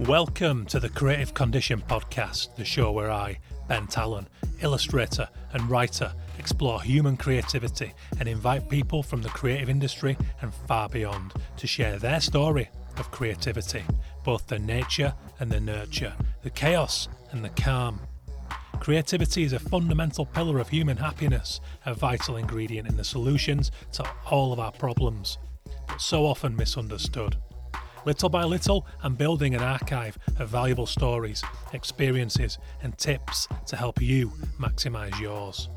Welcome to the Creative Condition Podcast, the show where I, Ben Tallon, illustrator and writer, explore human creativity and invite people from the creative industry and far beyond to share their story of creativity, both the nature and the nurture, the chaos and the calm. Creativity is a fundamental pillar of human happiness, a vital ingredient in the solutions to all of our problems, but so often misunderstood. Little by little, I'm building an archive of valuable stories, experiences, and tips to help you maximise yours.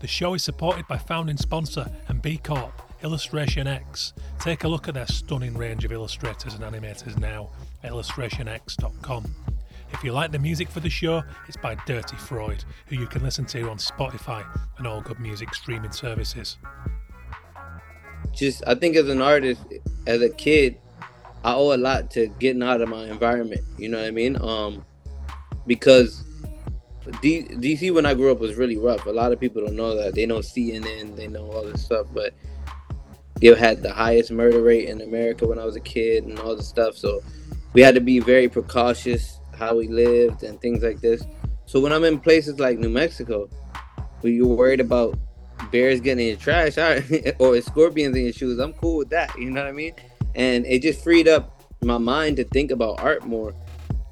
The show is supported by founding sponsor and B Corp, Illustration X. Take a look at their stunning range of illustrators and animators now at illustrationx.com. If you like the music for the show, it's by Dirty Freud, who you can listen to on Spotify and all good music streaming services. I think as an artist, as a kid, I owe a lot to getting out of my environment, you know what I mean? Because DC when I grew up was really rough. A lot of people don't know that. They know CNN, they know all this stuff, but it had the highest murder rate in America when I was a kid and all this stuff. So we had to be very precautious how we lived and things like this. So when I'm in places like New Mexico, where you're worried about bears getting in your trash or scorpions in your shoes, I'm cool with that, you know what I mean? And it just freed up my mind to think about art more.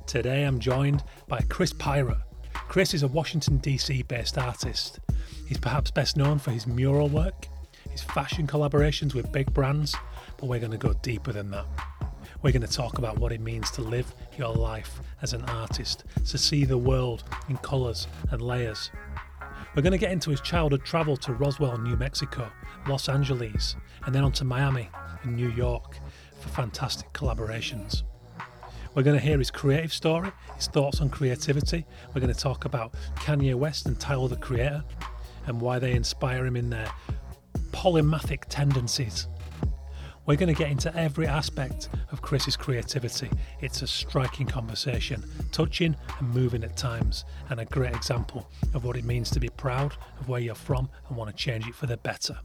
Today I'm joined by Chris Pyrate. Chris is a Washington DC based artist. He's perhaps best known for his mural work, his fashion collaborations with big brands, but we're going to go deeper than that. We're going to talk about what it means to live your life as an artist, to see the world in colours and layers. We're going to get into his childhood travel to Roswell, New Mexico, Los Angeles, and then on to Miami and New York for fantastic collaborations. We're going to hear his creative story, his thoughts on creativity. We're going to talk about Kanye West and Tyler the Creator and why they inspire him in their polymathic tendencies. We're going to get into every aspect of Chris's creativity. It's a striking conversation, touching and moving at times, and a great example of what it means to be proud of where you're from and want to change it for the better.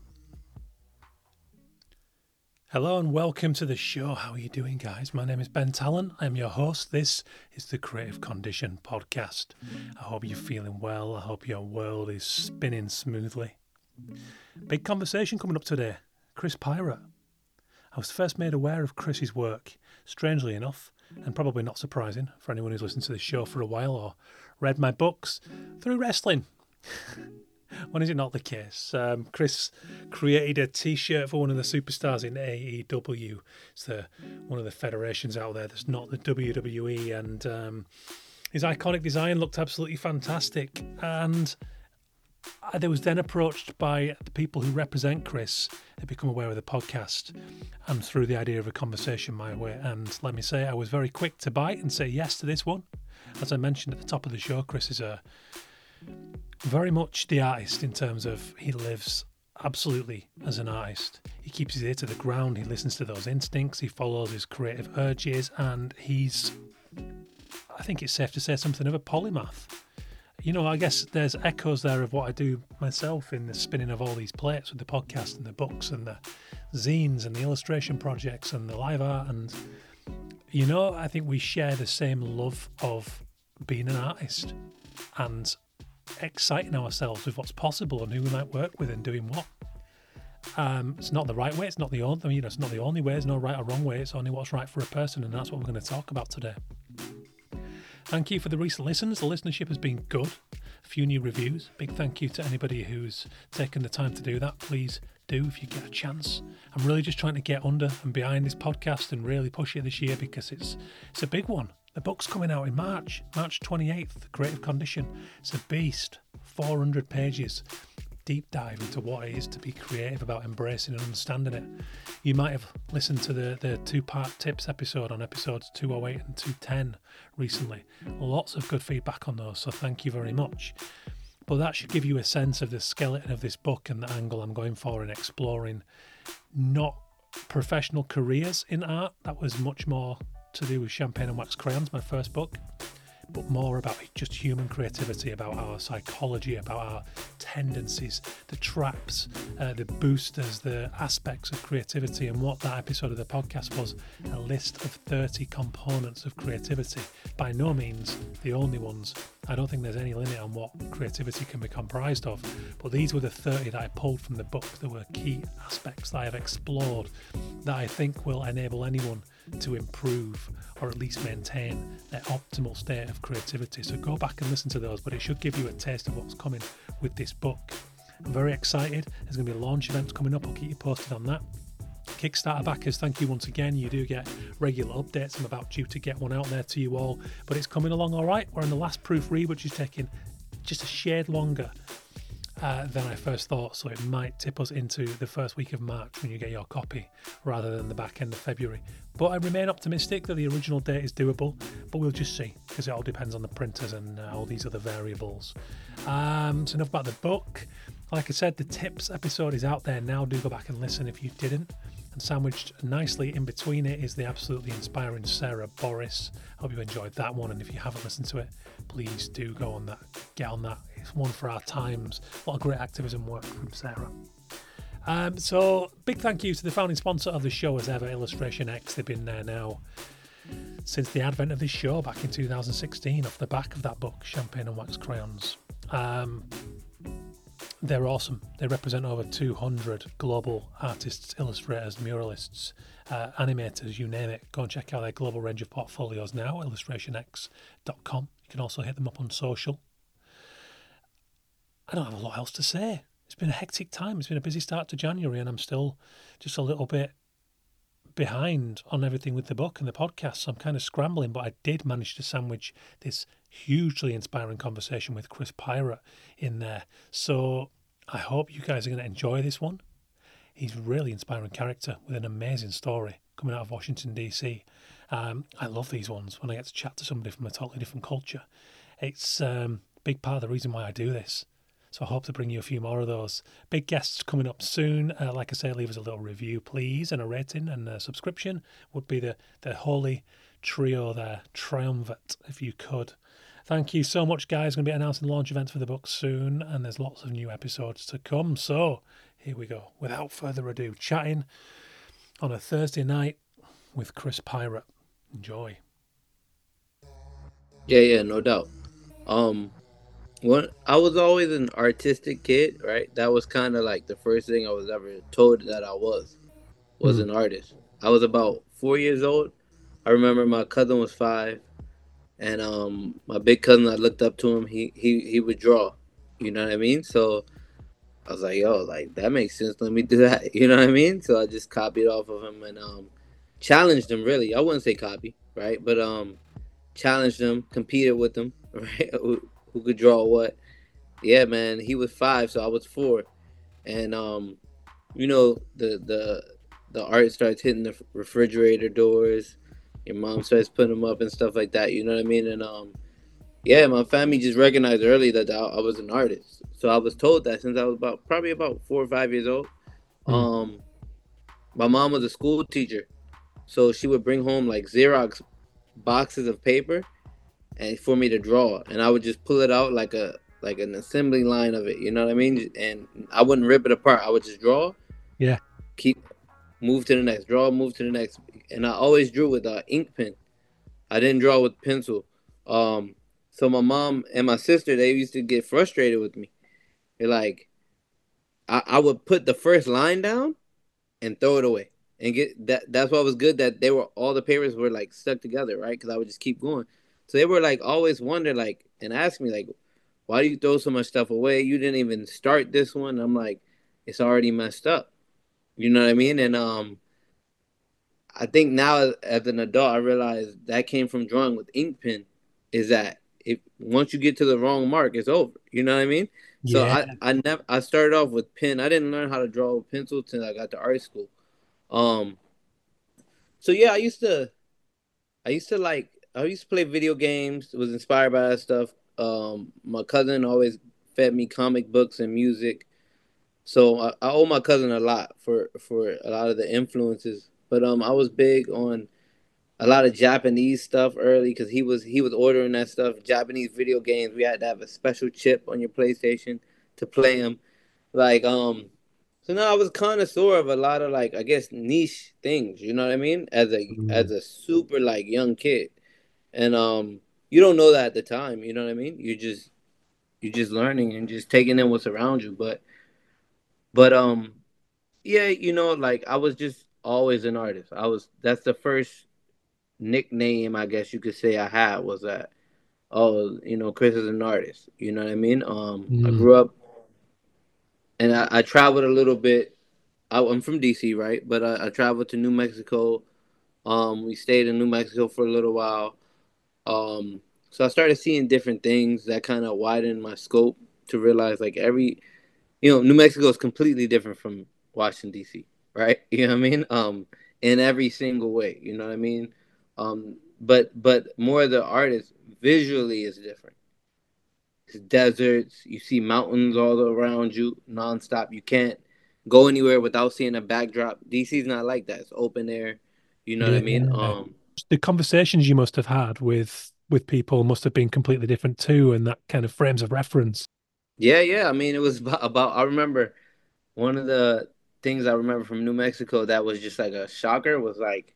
Hello and welcome to the show. How are you doing, guys? My name is Ben Tallon. I'm your host. This is the Creative Condition Podcast. I hope you're feeling well. I hope your world is spinning smoothly. Big conversation coming up today. Chris Pyrate. I was first made aware of Chris's work, strangely enough, and probably not surprising for anyone who's listened to the show for a while or read my books, through wrestling. When is it not the case? Chris created a T-shirt for one of the superstars in AEW. It's one of the federations out there that's not the WWE, and his iconic design looked absolutely fantastic. And I was then approached by the people who represent Chris. They become aware of the podcast and through the idea of a conversation my way. And let me say, I was very quick to bite and say yes to this one. As I mentioned at the top of the show, Chris is very much the artist in terms of he lives absolutely as an artist. He keeps his ear to the ground. He listens to those instincts. He follows his creative urges. And he's, I think it's safe to say, something of a polymath. You know, I guess there's echoes there of what I do myself in the spinning of all these plates with the podcast and the books and the zines and the illustration projects and the live art. And, you know, I think we share the same love of being an artist and exciting ourselves with what's possible and who we might work with and doing what. It's not the right way. It's not the only, it's not the only way. There's no right or wrong way. It's only what's right for a person. And that's what we're going to talk about today. Thank you for the recent listens. The listenership has been good. A few new reviews. Big thank you to anybody who's taken the time to do that. Please do if you get a chance. I'm really just trying to get under and behind this podcast and really push it this year because it's a big one. The book's coming out in March 28th, Creative Condition. It's a beast, 400 pages. Deep dive into what it is to be creative about embracing and understanding it. You might have listened to the two-part tips episode on episodes 208 and 210 recently. Lots of good feedback on those, so thank you very much. But that should give you a sense of the skeleton of this book and the angle I'm going for in exploring not professional careers in art. That was much more to do with Champagne and Wax Crayons, my first book. but more about just human creativity, about our psychology, about our tendencies, the traps, the boosters, the aspects of creativity. And what that episode of the podcast was a list of 30 components of creativity. By no means the only ones. I don't think there's any limit on what creativity can be comprised of, but these were the 30 that I pulled from the book that were key aspects that I have explored that I think will enable anyone to improve or at least maintain their optimal state of creativity. So go back and listen to those, but it should give you a taste of what's coming with this book. I'm very excited. There's going to be launch events coming up. I'll keep you posted on that. Kickstarter backers, thank you once again. You do get regular updates. I'm about due to get one out there to you all, but it's coming along all right. We're in the last proof read, which is taking just a shade longer than I first thought, so it might tip us into the first week of March when you get your copy rather than the back end of February. But I remain optimistic that the original date is doable, but we'll just see, because it all depends on the printers and all these other variables. So enough about the book. Like I said, the tips episode is out there now. Do go back and listen if you didn't. And sandwiched nicely in between it is the absolutely inspiring Sarah Boris. I hope you enjoyed that one, and if you haven't listened to it, please do go on that, get on that. It's one for our times. A lot of great activism work from Sarah. So big thank you to the founding sponsor of the show as ever, Illustration X. They've been there now since the advent of this show back in 2016, off the back of that book, Champagne and Wax Crayons. They're awesome. They represent over 200 global artists, illustrators, muralists, animators, you name it. Go and check out their global range of portfolios now, illustrationx.com. You can also hit them up on social. I don't have a lot else to say. It's been a hectic time. It's been a busy start to January, and I'm still just a little bit behind on everything with the book and the podcast, so I'm kind of scrambling, but I did manage to sandwich this hugely inspiring conversation with Chris Pyrate in there. So I hope you guys are going to enjoy this one. He's a really inspiring character with an amazing story coming out of Washington DC. I love these ones when I get to chat to somebody from a totally different culture. It's a big part of the reason why I do this. So I hope to bring you a few more of those. Big guests coming up soon. Like I say, leave us a little review, please, and a rating and a subscription would be the holy trio there, triumvirate, if you could. Thank you so much, guys. Going to be announcing launch events for the book soon, and there's lots of new episodes to come. So here we go. Without further ado, chatting on a Thursday night with Chris Pyrate. Enjoy. Yeah, no doubt. When I was always an artistic kid, right? That was kind of like the first thing I was ever told that I was an artist. I was about 4 years old. I remember my cousin was 5, and my big cousin, I looked up to him. He would draw, you know what I mean? So I was like, yo, like that makes sense. Let me do that, you know what I mean? So I just copied off of him and challenged him, really. I wouldn't say copy, right? But challenged him, competed with him, right? Who could draw what? Yeah, man. He was 5, so I was 4, and you know, the art starts hitting the refrigerator doors. Your mom starts putting them up and stuff like that. You know what I mean? And yeah, my family just recognized early that I was an artist. So I was told that since I was probably about 4 or 5 years old. My mom was a school teacher, so she would bring home like Xerox boxes of paper and for me to draw, and I would just pull it out like an assembly line of it, you know what I mean? And I wouldn't rip it apart. I would just draw, move to the next, draw, move to the next. And I always drew with an ink pen. I didn't draw with pencil. So my mom and my sister, they used to get frustrated with me. They're like, I would put the first line down and throw it away, and get that's why it was good that they were, all the papers were like stuck together, right? Because I would just keep going. So they were like always wonder like and ask me like, why do you throw so much stuff away? You didn't even start this one. I'm like, it's already messed up. You know what I mean? And I think now as an adult, I realize that came from drawing with ink pen. Is that if once you get to the wrong mark, it's over. You know what I mean? Yeah. So I started off with pen. I didn't learn how to draw with pencil till I got to art school. So yeah, I used to play video games, was inspired by that stuff. My cousin always fed me comic books and music. So I owe my cousin a lot for a lot of the influences. But I was big on a lot of Japanese stuff early because he was ordering that stuff. Japanese video games, we had to have a special chip on your PlayStation to play them. Like, so no, I was a connoisseur of a lot of, like, I guess niche things. You know what I mean? As a super, like, young kid, and you don't know that at the time. You know what I mean? You're just learning and just taking in what's around you. But yeah, you know, like, I was just always an artist. That's the first nickname, I guess you could say, I had was that, oh, you know, Chris is an artist. You know what I mean? I grew up and I traveled a little bit. I'm from DC, right? But I traveled to New Mexico. We stayed in New Mexico for a little while. So I started seeing different things that kind of widened my scope to realize, like, New Mexico is completely different from Washington, DC, right? You know what I mean? In every single way, you know what I mean? But more of the artist visually is different. It's deserts. You see mountains all around you nonstop. You can't go anywhere without seeing a backdrop. DC's not like that. It's open air. You know what I mean? The conversations you must have had with people must have been completely different too, and that kind of frames of reference. Yeah. I mean, it was about I remember one of the things I remember from New Mexico that was just like a shocker was like,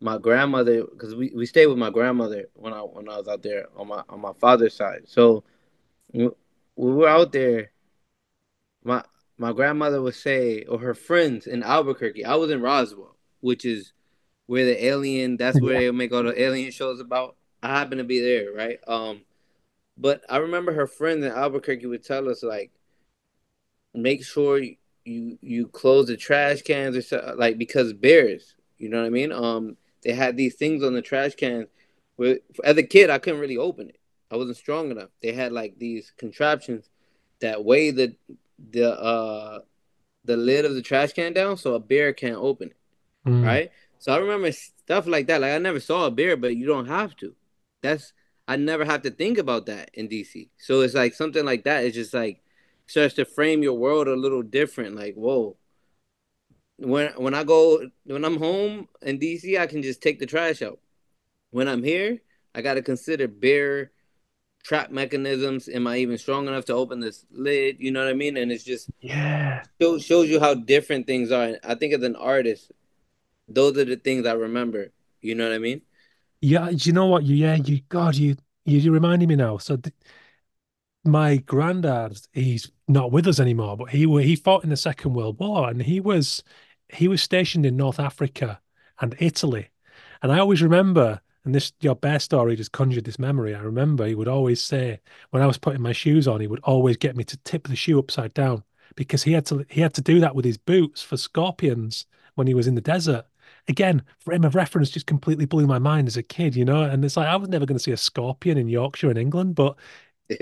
my grandmother, because we stayed with my grandmother when I was out there on my father's side. So when we were out there, my grandmother would say, or her friends in Albuquerque, I was in Roswell, which is where the alien, that's where they make all the alien shows about. I happen to be there, right? But I remember her friends in Albuquerque would tell us, like, make sure you close the trash cans or so, like, because bears, you know what I mean? They had these things on the trash cans where, as a kid, I couldn't really open it. I wasn't strong enough. They had like these contraptions that weigh the lid of the trash can down so a bear can't open it, right? So I remember stuff like that. Like, I never saw a bear, but you don't have to. I never have to think about that in DC. So it's like something like that. It's just like starts to frame your world a little different. Like, whoa. When I'm home in DC, I can just take the trash out. When I'm here, I got to consider bear trap mechanisms. Am I even strong enough to open this lid? You know what I mean? And it's just shows you how different things are. And I think as an artist, those are the things I remember. You know what I mean? Yeah, do you know what? You're reminding me now. So my granddad, he's not with us anymore, but he fought in the Second World War, and he was stationed in North Africa and Italy. And I always remember, and this your bear story just conjured this memory. I remember he would always say, when I was putting my shoes on, he would always get me to tip the shoe upside down because he had to do that with his boots for scorpions when he was in the desert. Again, frame of reference just completely blew my mind as a kid, you know? And it's like, I was never going to see a scorpion in Yorkshire in England, but you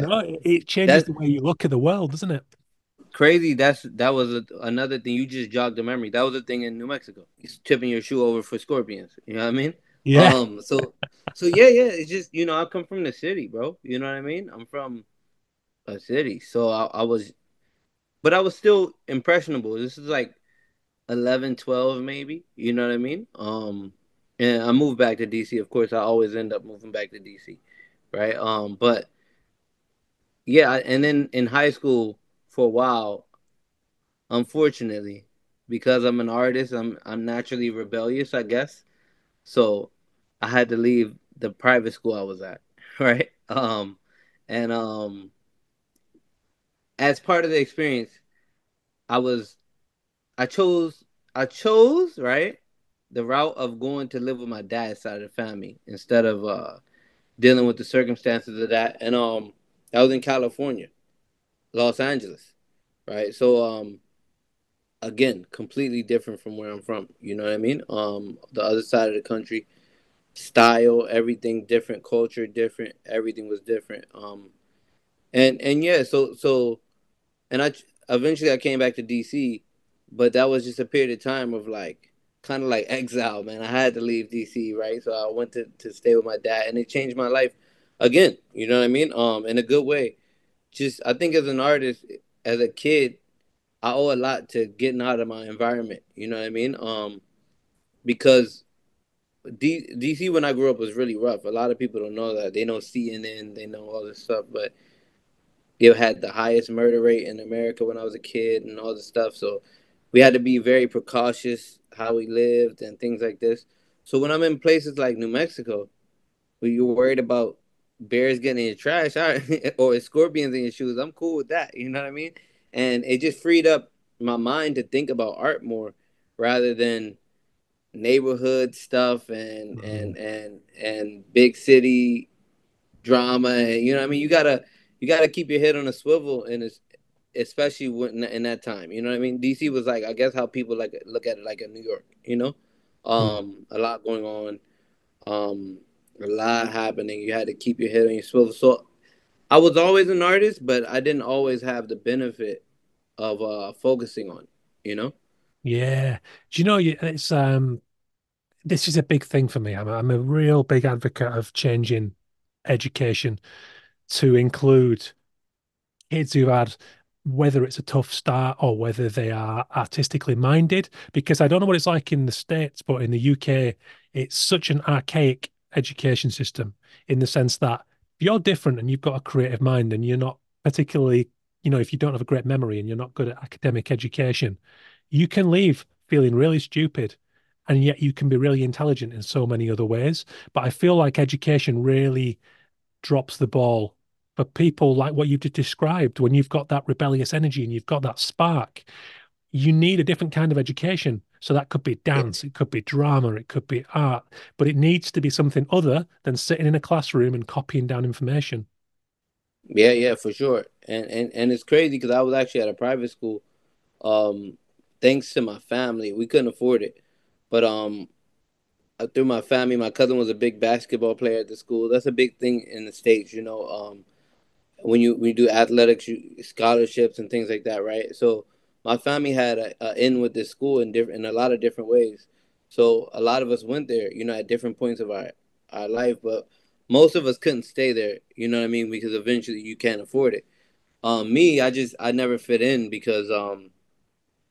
know, it changes the way you look at the world, doesn't it? Crazy. That was another thing. You just jogged the memory. That was a thing in New Mexico. It's tipping your shoe over for scorpions. You know what I mean? Yeah. So it's just, you know, I come from the city, bro. You know what I mean? I'm from a city. So I was still impressionable. This is like 11, 12 maybe, you know what I mean? And I moved back to DC. Of course, I always end up moving back to DC, right? But yeah, and then in high school for a while, unfortunately, because I'm an artist, I'm naturally rebellious, I guess. So I had to leave the private school I was at, right? And as part of the experience, I chose, right, the route of going to live with my dad's side of the family instead of dealing with the circumstances of that. And I was in California, Los Angeles, right? So, again, completely different from where I'm from. You know what I mean? The other side of the country, style, everything different, culture different, everything was different. And I eventually came back to D.C., but that was just a period of time of, like, kind of like exile, man. I had to leave D.C., right? So I went to stay with my dad, and it changed my life again. You know what I mean? In a good way. Just, I think as an artist, as a kid, I owe a lot to getting out of my environment. You know what I mean? Because DC when I grew up was really rough. A lot of people don't know that. They know CNN, they know all this stuff, but they had the highest murder rate in America when I was a kid and all this stuff. So we had to be very precautious how we lived and things like this. So when I'm in places like New Mexico, where you're worried about bears getting in your trash or scorpions in your shoes, I'm cool with that. You know what I mean? And it just freed up my mind to think about art more rather than neighborhood stuff and big city drama. And, you know what I mean? You gotta keep your head on a swivel, and especially when, in that time, you know what I mean? DC was like, I guess how people like look at it like in New York, you know? A lot going on, a lot happening. You had to keep your head on your swivel. So I was always an artist, but I didn't always have the benefit of focusing on, you know? Yeah. Do you know, it's this is a big thing for me. I'm a real big advocate of changing education to include kids who've had, whether it's a tough start or whether they are artistically minded, because I don't know what it's like in the States, but in the UK, it's such an archaic education system in the sense that if you're different and you've got a creative mind and you're not particularly, you know, if you don't have a great memory and you're not good at academic education, you can leave feeling really stupid, and yet you can be really intelligent in so many other ways. But I feel like education really drops the ball for people like what you just described. When you've got that rebellious energy and you've got that spark, you need a different kind of education. So that could be dance, it could be drama, it could be art, but it needs to be something other than sitting in a classroom and copying down information. Yeah, for sure. And it's crazy because I was actually at a private school. Thanks to my family, we couldn't afford it, but through my family, my cousin was a big basketball player at the school. That's a big thing in the States, you know. When you do athletics, scholarships and things like that, right? So my family had an in with this school in a lot of different ways. So a lot of us went there, you know, at different points of our life, but most of us couldn't stay there, you know what I mean? Because eventually you can't afford it. Me, I never fit in because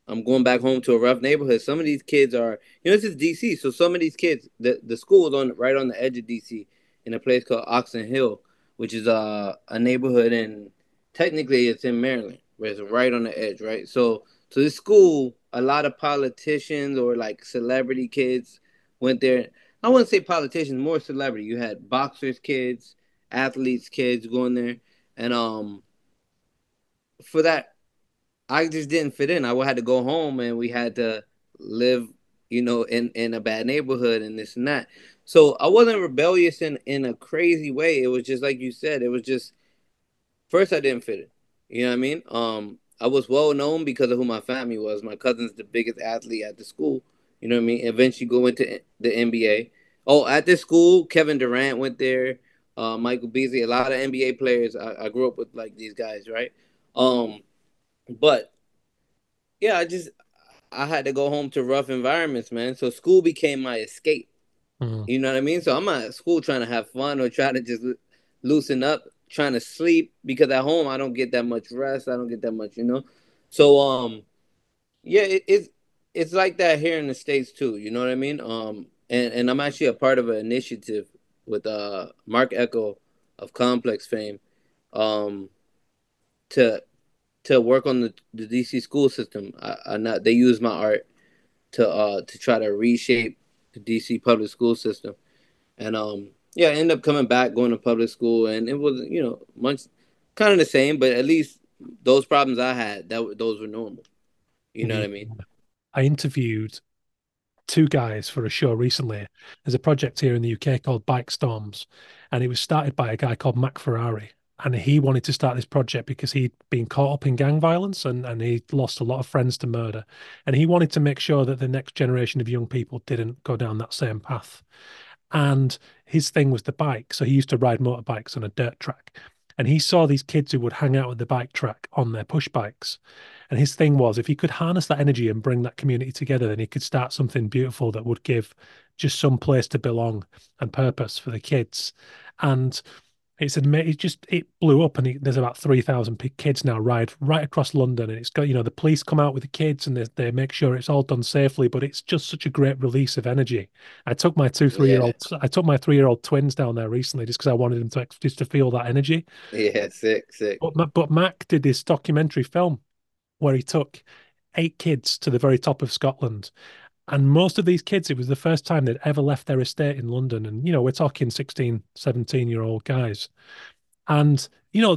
I'm going back home to a rough neighborhood. Some of these kids are, you know, this is DC. So some of these kids, the school was right on the edge of DC in a place called Oxon Hill, which is a neighborhood, and technically it's in Maryland. Where it's right on the edge, right? So this school, a lot of politicians or like celebrity kids went there. I wouldn't say politicians, more celebrity. You had boxers' kids, athletes' kids going there, and for that, I just didn't fit in. I had to go home, and we had to live, you know, in a bad neighborhood and this and that. So I wasn't rebellious in a crazy way. It was just like you said. It was just first I didn't fit in. You know what I mean? I was well known because of who my family was. My cousin's the biggest athlete at the school. You know what I mean? Eventually go into the NBA. Oh, at this school, Kevin Durant went there. Michael Beasley, a lot of NBA players. I grew up with like these guys, right? But yeah, I had to go home to rough environments, man. So school became my escape. Mm-hmm. You know what I mean? So I'm not at school trying to have fun or trying to just loosen up. Trying to sleep, because at home I don't get that much rest. I don't get that much, you know. So yeah, it's like that here in the States too. You know what I mean? And I'm actually a part of an initiative with Mark Echo of Complex fame, to work on the DC school system. They use my art to try to reshape the DC public school system, and yeah, I ended up coming back, going to public school, and it was, you know, much kind of the same, but at least those problems I had, those were normal. You know what I mean? I interviewed two guys for a show recently. There's a project here in the UK called Bike Storms, and it was started by a guy called Mac Ferrari, and he wanted to start this project because he'd been caught up in gang violence and he lost a lot of friends to murder, and he wanted to make sure that the next generation of young people didn't go down that same path. And his thing was the bike. So he used to ride motorbikes on a dirt track. And he saw these kids who would hang out at the bike track on their push bikes. And his thing was, if he could harness that energy and bring that community together, then he could start something beautiful that would give just some place to belong and purpose for the kids. And It's it blew up, and there's about 3,000 kids now right across London, and it's got, the police come out with the kids, and they make sure it's all done safely. But it's just such a great release of energy. I took my my 3-year-old twins down there recently just because I wanted them to feel that energy. Yeah, sick. But Mac did this documentary film where he took 8 kids to the very top of Scotland. And most of these kids, it was the first time they'd ever left their estate in London. And, we're talking 16, 17-year-old guys. And,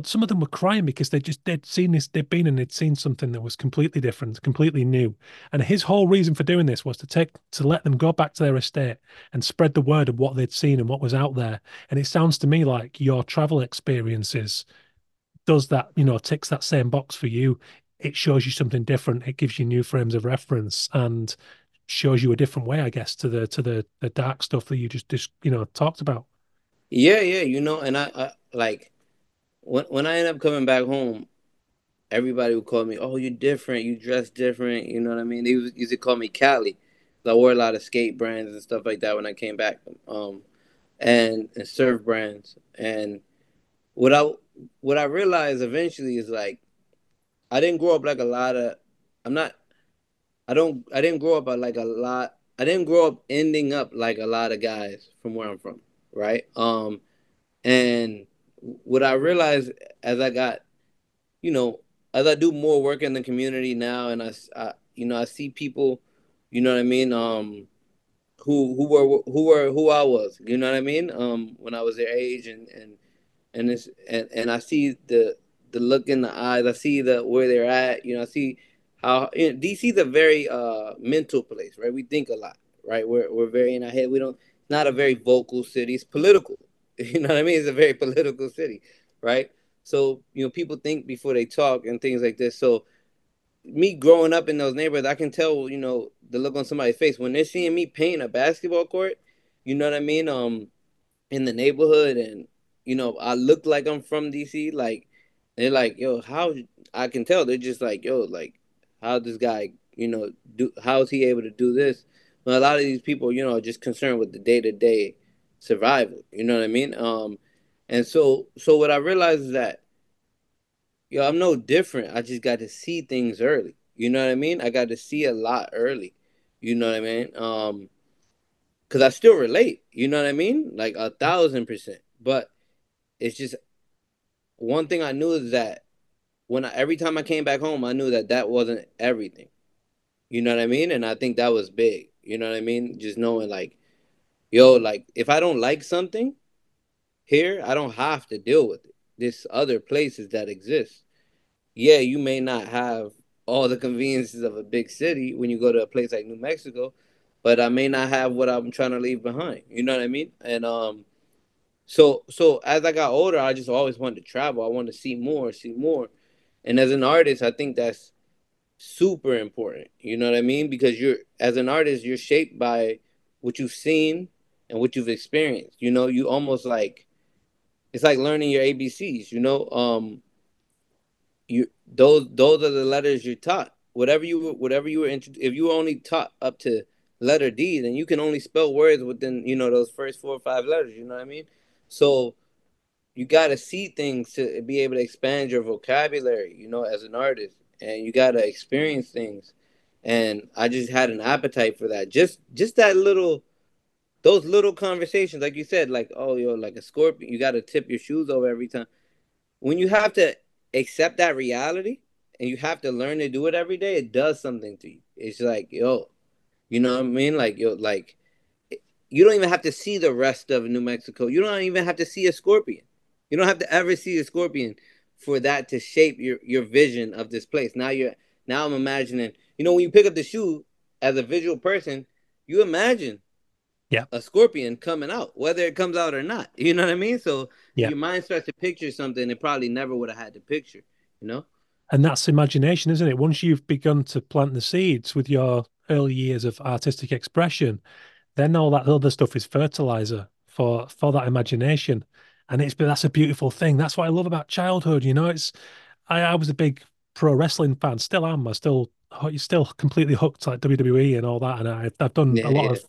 some of them were crying because they'd seen something that was completely different, completely new. And his whole reason for doing this was to let them go back to their estate and spread the word of what they'd seen and what was out there. And it sounds to me like your travel experiences does that, ticks that same box for you. It shows you something different. It gives you new frames of reference and shows you a different way, I guess, to the dark stuff that you just talked about. Yeah. And I like when I end up coming back home, everybody would call me, "Oh, you're different. You dress different." You know what I mean? They used to call me Cali. I wore a lot of skate brands and stuff like that when I came back, and surf brands. And what I realized eventually is like, I didn't grow up like a lot of. I didn't grow up like a lot. I didn't grow up ending up like a lot of guys from where I'm from, right? And what I realized as I got, as I do more work in the community now, and I see people, you know what I mean, who were who I was, you know what I mean, when I was their age, and I see the look in the eyes, I see where they're at, I see. DC's a very mental place, right? We think a lot, right? We're very in our head. Not a very vocal city. It's political. You know what I mean? It's a very political city, right? So, people think before they talk and things like this. So me growing up in those neighborhoods, I can tell, the look on somebody's face when they're seeing me paint a basketball court, you know what I mean? In the neighborhood, and, I look like I'm from DC. Like, they're like, yo, how? I can tell. They're just like, yo, like, how this guy, how is he able to do this? Well, a lot of these people, are just concerned with the day-to-day survival. You know what I mean? And so what I realized is that, I'm no different. I just got to see things early. You know what I mean? I got to see a lot early. You know what I mean? Because I still relate. You know what I mean? Like 1,000%. But it's just one thing I knew is that, every time I came back home, I knew that wasn't everything. You know what I mean? And I think that was big. You know what I mean? Just knowing like, yo, like if I don't like something here, I don't have to deal with it. There's other places that exist. Yeah, you may not have all the conveniences of a big city when you go to a place like New Mexico, but I may not have what I'm trying to leave behind. You know what I mean? And so as I got older, I just always wanted to travel. I wanted to see more. And as an artist, I think that's super important. You know what I mean? Because as an artist, you're shaped by what you've seen and what you've experienced. You almost like, it's like learning your ABCs, those are the letters you're taught. Whatever you were introduced, if you were only taught up to letter D, then you can only spell words within, those first 4 or 5 letters. You know what I mean? So you got to see things to be able to expand your vocabulary, as an artist. And you got to experience things. And I just had an appetite for that. Just that those little conversations, like you said, like, oh, yo, like a scorpion, you got to tip your shoes over every time. When you have to accept that reality and you have to learn to do it every day, it does something to you. It's like, yo, you know what I mean? Like, yo, like, you don't even have to see the rest of New Mexico. You don't even have to see a scorpion. You don't have to ever see a scorpion for that to shape your vision of this place. Now I'm imagining, when you pick up the shoe as a visual person, you imagine a scorpion coming out, whether it comes out or not. You know what I mean? So Your mind starts to picture something it probably never would have had to picture, And that's imagination, isn't it? Once you've begun to plant the seeds with your early years of artistic expression, then all that other stuff is fertilizer for that imagination. And that's a beautiful thing. That's what I love about childhood. I was a big pro wrestling fan. Still am. You're still completely hooked to like WWE and all that. And I've done a lot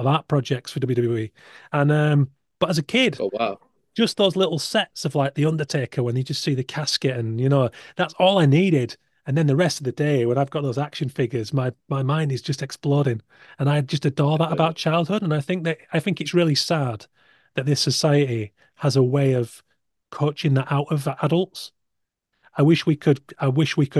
of art projects for WWE. And but as a kid, oh wow, just those little sets of like The Undertaker when you just see the casket and, you know, that's all I needed. And then the rest of the day when I've got those action figures, my mind is just exploding. And I just adore that about childhood. And I think it's really sad that this society has a way of coaching that out of adults. I wish we could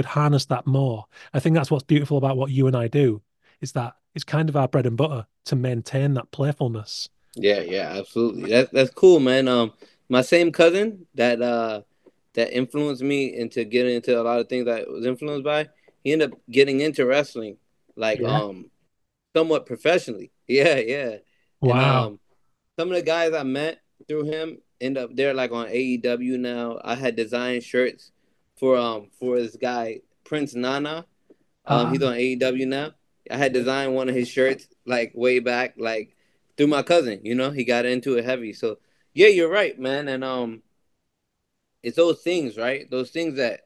harness that more. I think that's what's beautiful about what you and I do, is that it's kind of our bread and butter to maintain that playfulness. Yeah, absolutely. That's cool, man. My same cousin that influenced me into getting into a lot of things I was influenced by, he ended up getting into wrestling, like somewhat professionally. Yeah. Wow. And, some of the guys I met through him end up there, like on AEW now. I had designed shirts for this guy Prince Nana. He's on AEW now. I had designed one of his shirts like way back, like through my cousin, you know, he got into it heavy. So yeah, you're right, man. And it's those things, right? Those things that,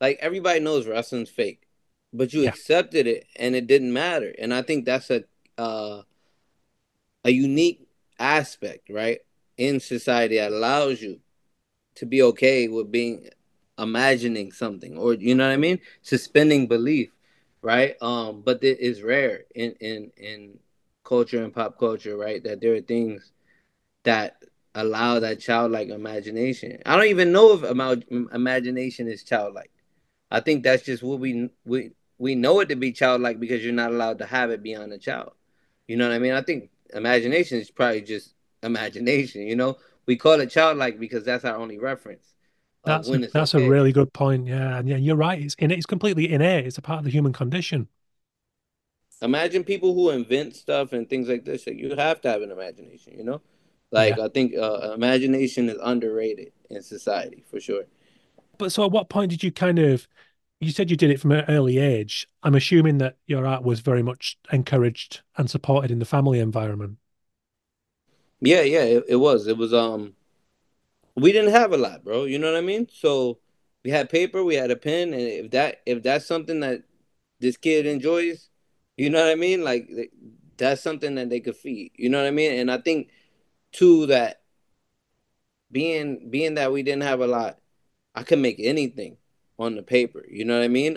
like, everybody knows wrestling's fake, but you accepted it and it didn't matter. And I think that's a unique aspect, right, in society that allows you to be okay with being imagining something, or, you know what I mean, suspending belief, right? But it is rare in culture and pop culture, right, that there are things that allow that childlike imagination. I don't even know if imagination is childlike. I think that's just what we know it to be childlike, because you're not allowed to have it beyond a child. You know what I mean? I think imagination is probably just imagination. You know, we call it childlike because that's our only reference. That's okay. A really good point. Yeah, and yeah, you're right. It's completely innate. It's a part of the human condition. Imagine people who invent stuff and things like this. Like, you have to have an imagination, you know? Like, I think imagination is underrated in society, for sure. But so at what point did you you said you did it from an early age. I'm assuming that your art was very much encouraged and supported in the family environment. Yeah, it was. It was, we didn't have a lot, bro. You know what I mean? So we had paper, we had a pen, and if that's something that this kid enjoys, you know what I mean? Like, that's something that they could feed. You know what I mean? And I think, too, that being that we didn't have a lot, I could make anything on the paper. You know what I mean?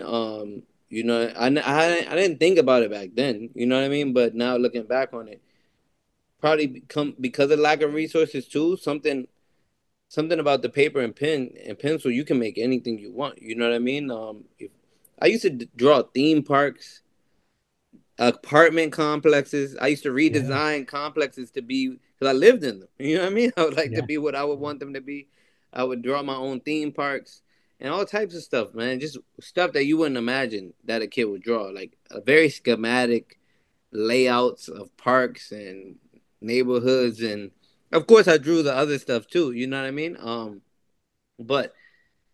You know, I didn't think about it back then. You know what I mean? But now looking back on it, probably because of lack of resources, too, something about the paper and pen and pencil, you can make anything you want. You know what I mean? I used to draw theme parks, apartment complexes. I used to redesign complexes to be, because I lived in them. You know what I mean? I would like to be what I would want them to be. I would draw my own theme parks and all types of stuff, man. Just stuff that you wouldn't imagine that a kid would draw, like a very schematic layouts of parks and neighborhoods. And of course I drew the other stuff too. You know what I mean? But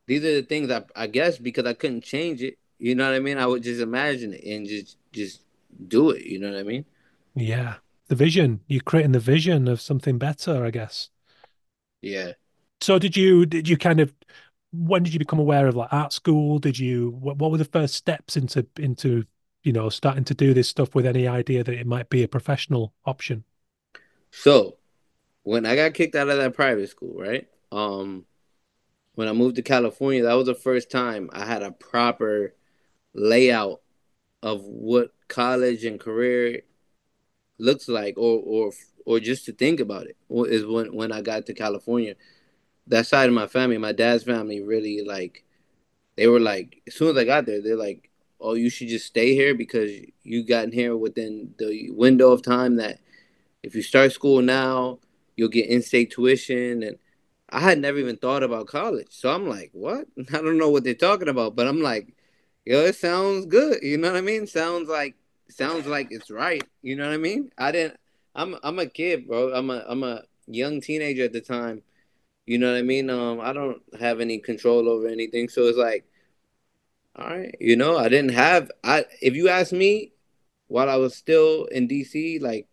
these are the things I guess, because I couldn't change it. You know what I mean? I would just imagine it and just do it. You know what I mean? Yeah. The vision. You're creating the vision of something better, I guess. Yeah. So did you when did you become aware of like art school? What were the first steps into, you know, starting to do this stuff with any idea that it might be a professional option? So when I got kicked out of that private school, right? When I moved to California, that was the first time I had a proper layout of what college and career looks like, or just to think about it, is when I got to California. That side of my family, my dad's family, really, like, they were like, as soon as I got there, they're like, oh, you should just stay here because you got here within the window of time that if you start school now, you'll get in-state tuition. And I had never even thought about college. So I'm like, what? I don't know what they're talking about, but I'm like, yo, it sounds good. You know what I mean? Sounds like it's right. You know what I mean? I'm a kid, bro. I'm a young teenager at the time. You know what I mean? I don't have any control over anything. So it's like, all right, you know, if you ask me while I was still in DC, like,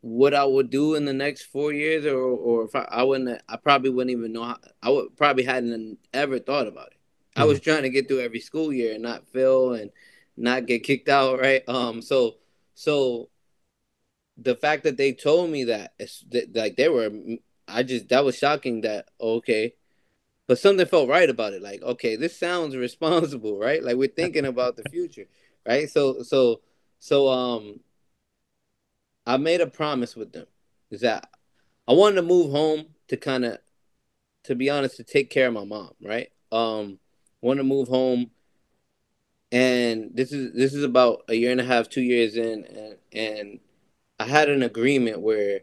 what I would do in the next 4 years, or if I probably wouldn't even know how. I would probably hadn't ever thought about it. I was trying to get through every school year and not fail and not get kicked out, right? So the fact that they told me that, like, they were I just, that was shocking that, okay. But something felt right about it. Like, okay, this sounds responsible, right? Like, we're thinking about the future, right? So, I made a promise with them, is that I wanted to move home to kind of, to be honest, to take care of my mom, right? Want to move home, and this is about a year and a half, 2 years in, and I had an agreement where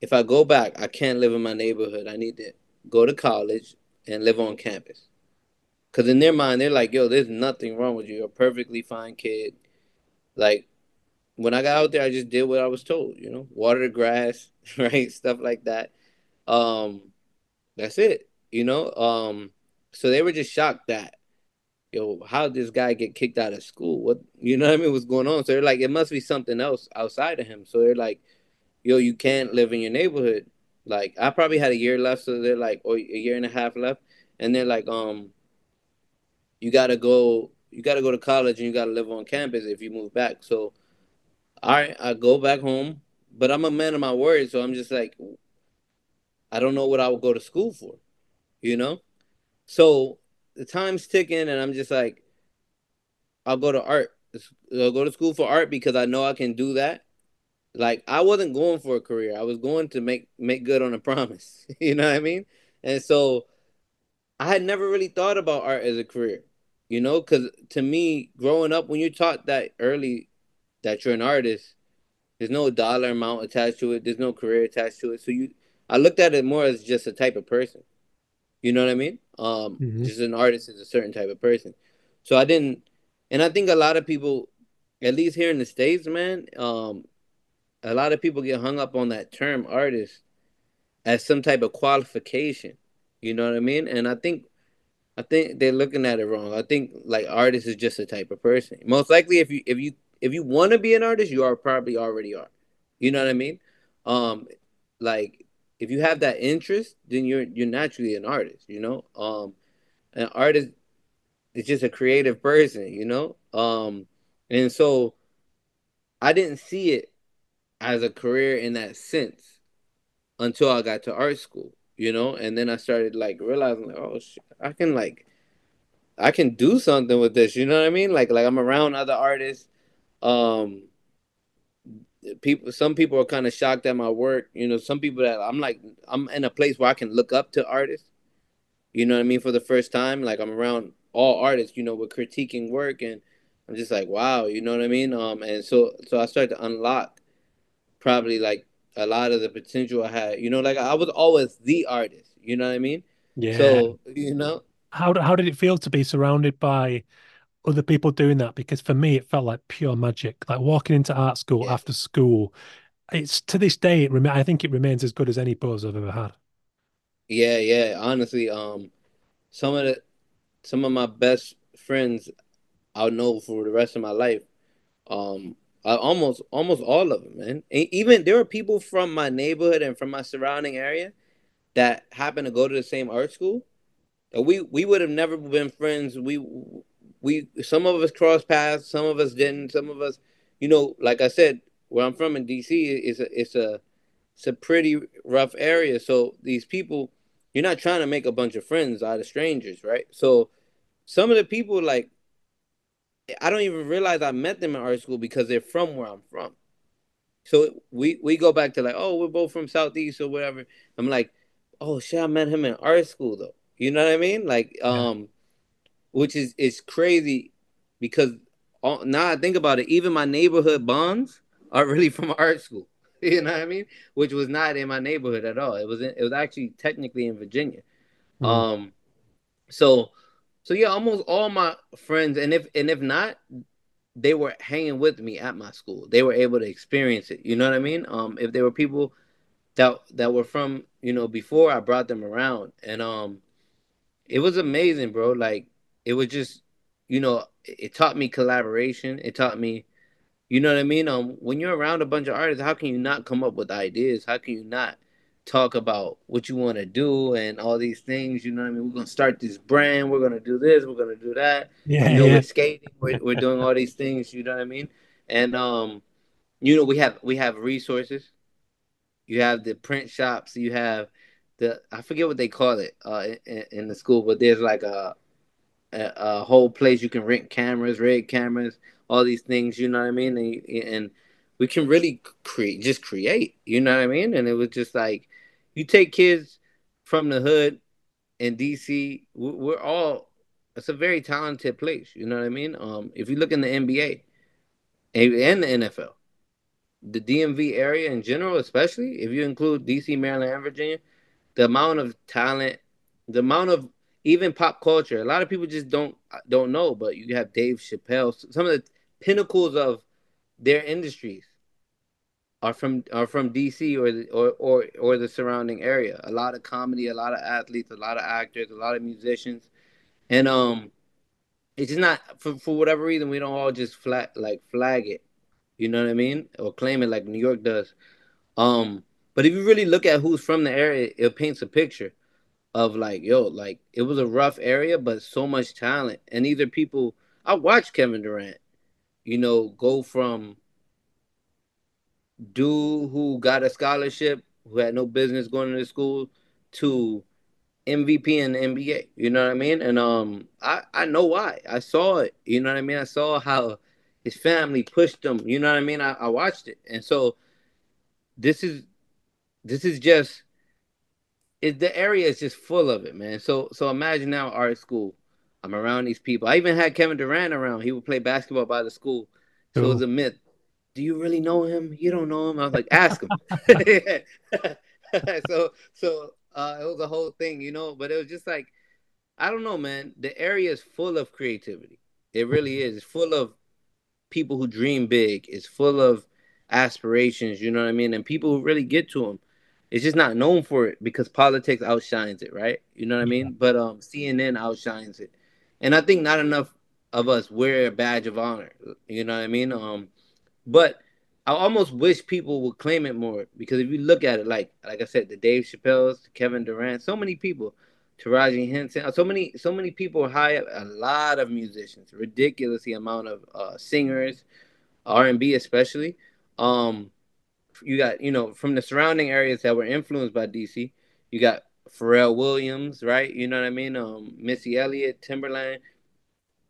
if I go back, I can't live in my neighborhood. I need to go to college and live on campus. Because in their mind, they're like, yo, there's nothing wrong with you. You're a perfectly fine kid. Like, when I got out there, I just did what I was told, you know, water the grass, right? Stuff like that. That's it, you know? So they were just shocked that, yo, how did this guy get kicked out of school? What, you know what I mean? What's going on? So they're like, it must be something else outside of him. So they're like, yo, you can't live in your neighborhood. Like, I probably had a year left, so they're like, or a year and a half left, and they're like, you gotta go to college and you gotta live on campus if you move back. So, all right, I go back home, but I'm a man of my word, so I'm just like, I don't know what I would go to school for, you know. So the time's ticking, and I'm just like, I'll go to art. I'll go to school for art because I know I can do that. Like, I wasn't going for a career. I was going to make good on a promise. You know what I mean? And so I had never really thought about art as a career, you know, because to me, growing up, when you're taught that early that you're an artist, there's no dollar amount attached to it. There's no career attached to it. So I looked at it more as just a type of person. You know what I mean? Just an artist is a certain type of person. So I didn't. And I think a lot of people, at least here in the States, man, a lot of people get hung up on that term artist as some type of qualification. You know what I mean? And I think they're looking at it wrong. I think, like, artist is just a type of person. Most likely, if you want to be an artist, you are probably already are. You know what I mean? Like, if you have that interest, then you're naturally an artist, you know? An artist is just a creative person, you know? And so I didn't see it as a career in that sense until I got to art school, you know? And then I started, like, realizing, like, oh, shit, I can do something with this, you know what I mean? Like, I'm around other artists. Some people are kind of shocked at my work, you know? Some people that I'm like, I'm in a place where I can look up to artists, you know what I mean? For the first time, like, I'm around all artists, you know, with critiquing work, and I'm just like, wow, you know what I mean? And so I started to unlock probably, like, a lot of the potential I had, you know, like, I was always the artist, you know what I mean? Yeah. So, you know, how did it feel to be surrounded by other people doing that? Because for me, it felt like pure magic, like walking into art school after school. It's, to this day, I think it remains as good as any buzz I've ever had. Yeah. Honestly, some of my best friends I'll know for the rest of my life. Almost all of them, man. And even there are people from my neighborhood and from my surrounding area that happen to go to the same art school. We would have never been friends. We some of us crossed paths, some of us didn't. Some of us, you know, like I said, where I'm from in DC, it's a pretty rough area. So these people, you're not trying to make a bunch of friends out of strangers, right? So some of the people, like, I don't even realize I met them in art school because they're from where I'm from. So we go back to, like, oh, we're both from Southeast or whatever. I'm like, oh, shit, I met him in art school, though. You know what I mean? Like, which is, it's crazy because now I think about it, even my neighborhood bonds are really from art school. You know what I mean? Which was not in my neighborhood at all. It was actually technically in Virginia. Mm-hmm. So yeah, almost all my friends, and if not, they were hanging with me at my school. They were able to experience it. You know what I mean? If there were people that were from, you know, before, I brought them around, and it was amazing, bro. Like, it was just, you know, it taught me collaboration. It taught me, you know what I mean? When you're around a bunch of artists, how can you not come up with ideas? How can you not talk about what you want to do and all these things, you know what I mean? We're going to start this brand. We're going to do this. We're going to do that. Yeah, you know, we're skating. We're doing all these things, you know what I mean? And, you know, we have resources. You have the print shops. You have the, I forget what they call it in the school, but there's like a whole place you can rent cameras, red cameras, all these things. You know what I mean? And we can really create. You know what I mean? And it was just like, you take kids from the hood in DC. We're all, it's a very talented place. You know what I mean? If you look in the NBA and the NFL, the DMV area in general, especially if you include DC, Maryland, and Virginia, the amount of talent, the amount of even pop culture, a lot of people just don't know. But you have Dave Chappelle. Some of the pinnacles of their industries are from DC or the surrounding area. A lot of comedy, a lot of athletes, a lot of actors, a lot of musicians, and it's just not for whatever reason we don't all just flag it. You know what I mean? Or claim it like New York does. But if you really look at who's from the area, it paints a picture of like, yo, like it was a rough area, but so much talent. And either people, I watched Kevin Durant, you know, go from dude who got a scholarship, who had no business going to school, to MVP in the NBA. You know what I mean? And I know why. I saw it. You know what I mean? I saw how his family pushed him. You know what I mean? I watched it. And so this is just it. The area is just full of it, man. So imagine now art school. I'm around these people. I even had Kevin Durant around. He would play basketball by the school. So it was a myth. Do you really know him? You don't know him. I was like, ask him. So it was a whole thing, you know, but it was just like, I don't know, man. The area is full of creativity. It really is. It's full of people who dream big. It's full of aspirations, you know what I mean? And people who really get to them. It's just not known for it because politics outshines it, right? You know what I mean? But CNN outshines it. And I think not enough of us wear a badge of honor, you know what I mean? But I almost wish people would claim it more because if you look at it, like I said, the Dave Chappelle's, the Kevin Durant, so many people, Taraji Henson, so many people high up, a lot of musicians, ridiculously amount of singers, R&B especially. You got, you know, from the surrounding areas that were influenced by DC, you got Pharrell Williams, right? You know what I mean? Missy Elliott, Timberland.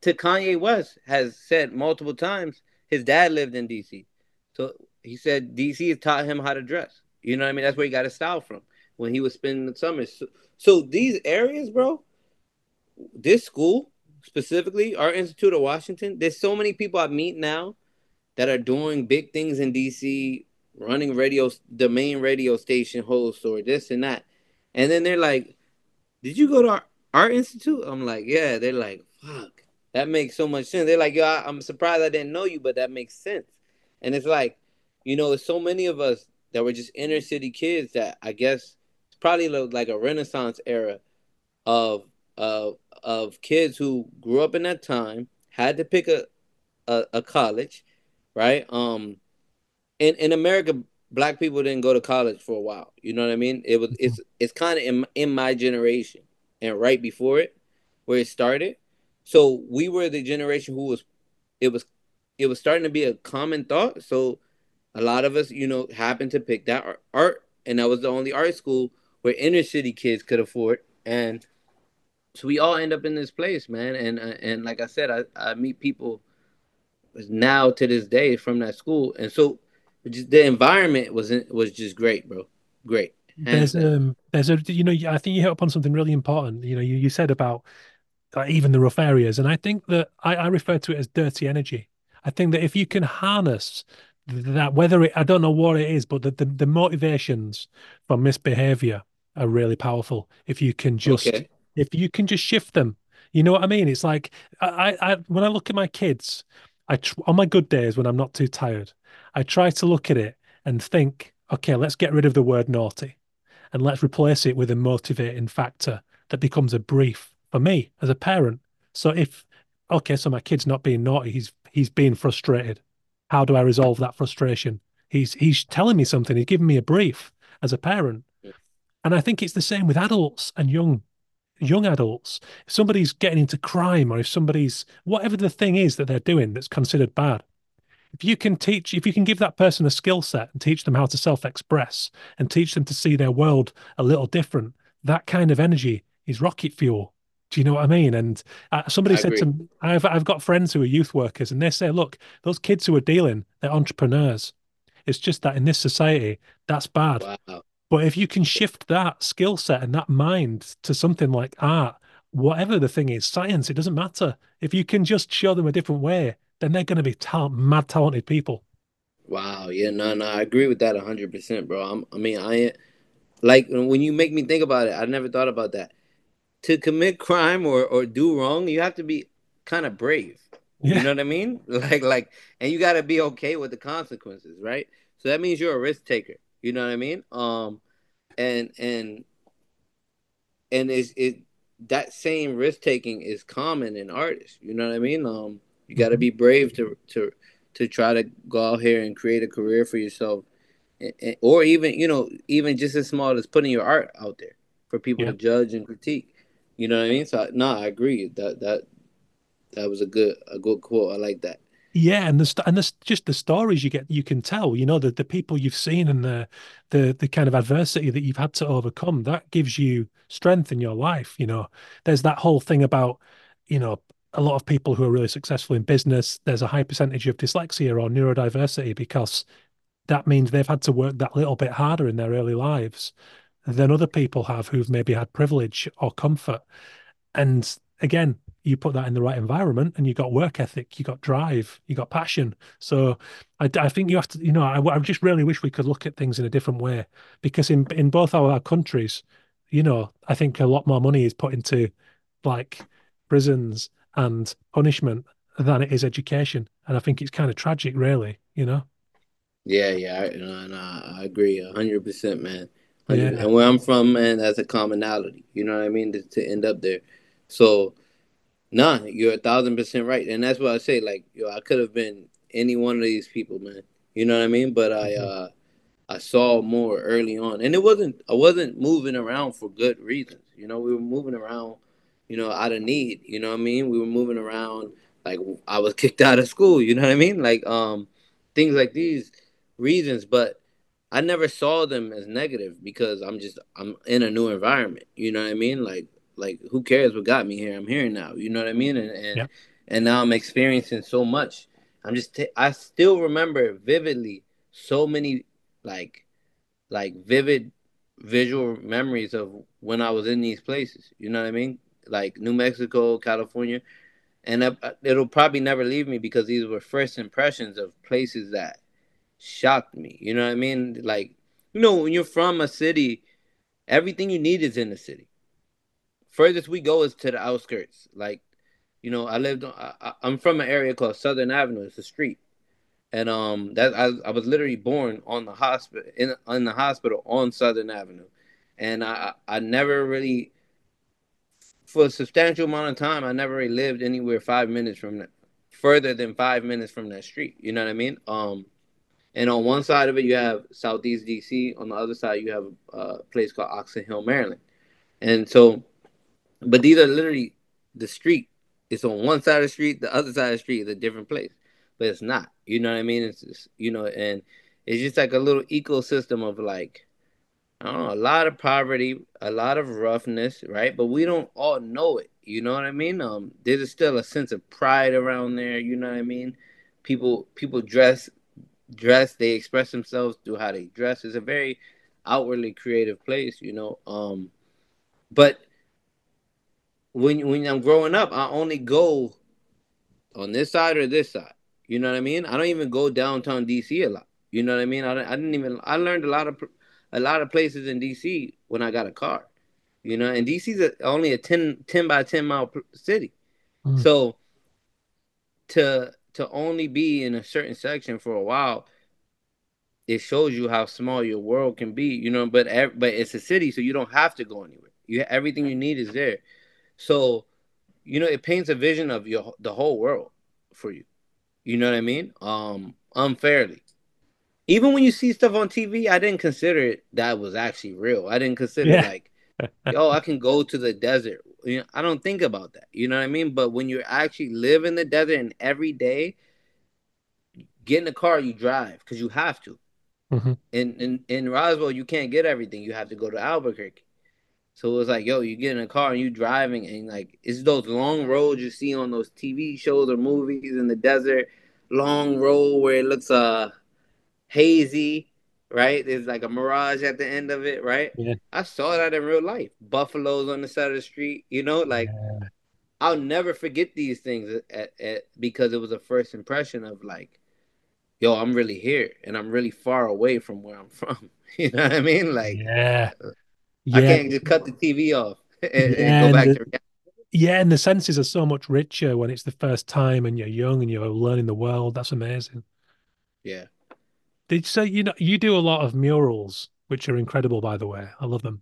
To Kanye West has said multiple times his dad lived in DC. So he said DC has taught him how to dress. You know what I mean? That's where he got his style from when he was spending the summers. So these areas, bro, this school specifically, our Institute of Washington, there's so many people I meet now that are doing big things in DC, running radio, the main radio station host or this and that. And then they're like, did you go to our Institute? I'm like, yeah. They're like, fuck, that makes so much sense. They're like, yo, I'm surprised I didn't know you, but that makes sense. And it's like, you know, it's so many of us that were just inner city kids that I guess probably like a Renaissance era of kids who grew up in that time, had to pick a college, right? In America, black people didn't go to college for a while. You know what I mean? It's kind of in my generation and right before it, where it started. So we were the generation who was starting to be a common thought. So a lot of us, you know, happened to pick that art, and that was the only art school where inner city kids could afford, and so we all end up in this place, man. And like I said, I meet people now to this day from that school, and so just, the environment was just great, bro. Great. You know, I think you hit upon something really important. You know, you said about even the rough areas, and I think that I refer to it as dirty energy. I think that if you can harness that, whether it, I don't know what it is, but the motivations for misbehavior are really powerful if you can just shift them. You know what I mean? It's like I when I look at my kids, on my good days when I'm not too tired, I try to look at it and think, okay, let's get rid of the word naughty and let's replace it with a motivating factor that becomes a brief for me as a parent. So so my kid's not being naughty, he's being frustrated. How do I resolve that frustration? He's telling me something. He's giving me a brief as a parent. Yeah. And I think it's the same with adults and young adults. If somebody's getting into crime or if somebody's, whatever the thing is that they're doing that's considered bad, If you can teach, if you can give that person a skill set and teach them how to self-express and teach them to see their world a little different, that kind of energy is rocket fuel. Do you know what I mean? And somebody said to me, I've got friends who are youth workers, and they say, look, those kids who are dealing, they're entrepreneurs. It's just that in this society, that's bad. Wow. But if you can shift that skill set and that mind to something like art, whatever the thing is, science, it doesn't matter. If you can just show them a different way, then they're going to be mad talented people. Wow. Yeah, no, I agree with that 100%, bro. I mean, like, when you make me think about it, I never thought about that. To commit crime or do wrong, you have to be kind of brave. Yeah. You know what I mean? Like, and you got to be okay with the consequences, right? So that means you're a risk taker. You know what I mean? And it that same risk taking is common in artists. You know what I mean? You got to be brave to try to go out here and create a career for yourself, or even even just as small as putting your art out there for people to judge and critique. You know what I mean? So I agree that was a good quote. I like that. Yeah, and just the stories you can tell. You know, the people you've seen and the kind of adversity that you've had to overcome, that gives you strength in your life. You know, there's that whole thing about a lot of people who are really successful in business, there's a high percentage of dyslexia or neurodiversity, because that means they've had to work that little bit harder in their early lives than other people have who've maybe had privilege or comfort. And again, you put that in the right environment and you got work ethic, you got drive, you got passion. So I think you have to, I just really wish we could look at things in a different way, because in both our countries, I think a lot more money is put into like prisons and punishment than it is education. And I think it's kind of tragic, really, Yeah. I agree 100%, man. 100%. Yeah. And where I'm from, man, that's a commonality. You know what I mean? To end up there. So, you're 1,000% right. And that's what I say, like, I could have been any one of these people, man. You know what I mean? But I saw more early on. And I wasn't moving around for good reasons. We were moving around, out of need, you know what I mean? We were moving around, like, I was kicked out of school, you know what I mean? Like, things like these reasons, but I never saw them as negative, because I'm in a new environment, you know what I mean? Like who cares what got me here? I'm here now, you know what I mean? And now I'm experiencing so much. I'm just, I still remember vividly so many, like vivid visual memories of when I was in these places, you know what I mean? Like New Mexico, California, and it'll probably never leave me, because these were first impressions of places that shocked me. You know what I mean? Like, when you're from a city, everything you need is in the city. Furthest we go is to the outskirts. Like, I'm from an area called Southern Avenue. It's a street, and I was literally born on the hospital in the hospital on Southern Avenue, and I never really. For a substantial amount of time, I never really lived anywhere further than 5 minutes from that street. You know what I mean? And on one side of it, you have Southeast DC. On the other side, you have a place called Oxon Hill, Maryland. And so, but these are literally the street. It's on one side of the street. The other side of the street is a different place, but it's not. You know what I mean? It's just, and it's just like a little ecosystem of, like, I don't know, a lot of poverty, a lot of roughness, right? But we don't all know it, you know what I mean? There's still a sense of pride around there, you know what I mean? People dress, they express themselves through how they dress. It's a very outwardly creative place, But when I'm growing up, I only go on this side or this side, you know what I mean? I don't even go downtown D.C. a lot, you know what I mean? I learned a lot of places in D.C. when I got a car, and D.C.'s only a 10 by 10 mile city. Mm. So to only be in a certain section for a while, it shows you how small your world can be, but it's a city, so you don't have to go anywhere. Everything you need is there. So, it paints a vision of the whole world for you. You know what I mean? Unfairly. Even when you see stuff on TV, I didn't consider it that was actually real. I didn't consider I can go to the desert. I don't think about that. You know what I mean? But when you actually live in the desert and every day get in the car, you drive because you have to. Mm-hmm. In Roswell, you can't get everything. You have to go to Albuquerque. So it was like, yo, you get in a car and you driving, and like it's those long roads you see on those TV shows or movies in the desert, long road where it looks hazy, right? There's like a mirage at the end of it, right? Yeah. I saw that in real life. Buffaloes on the side of the street, you know, like yeah. I'll never forget these things because it was a first impression of like, yo, I'm really here and I'm really far away from where I'm from. You know what I mean? Like, yeah. I can't just cut the TV off and go back to reality. Yeah, and the senses are so much richer when it's the first time and you're young and you're learning the world. That's amazing. Yeah. Did so you know you do a lot of murals, which are incredible, by the way. I love them.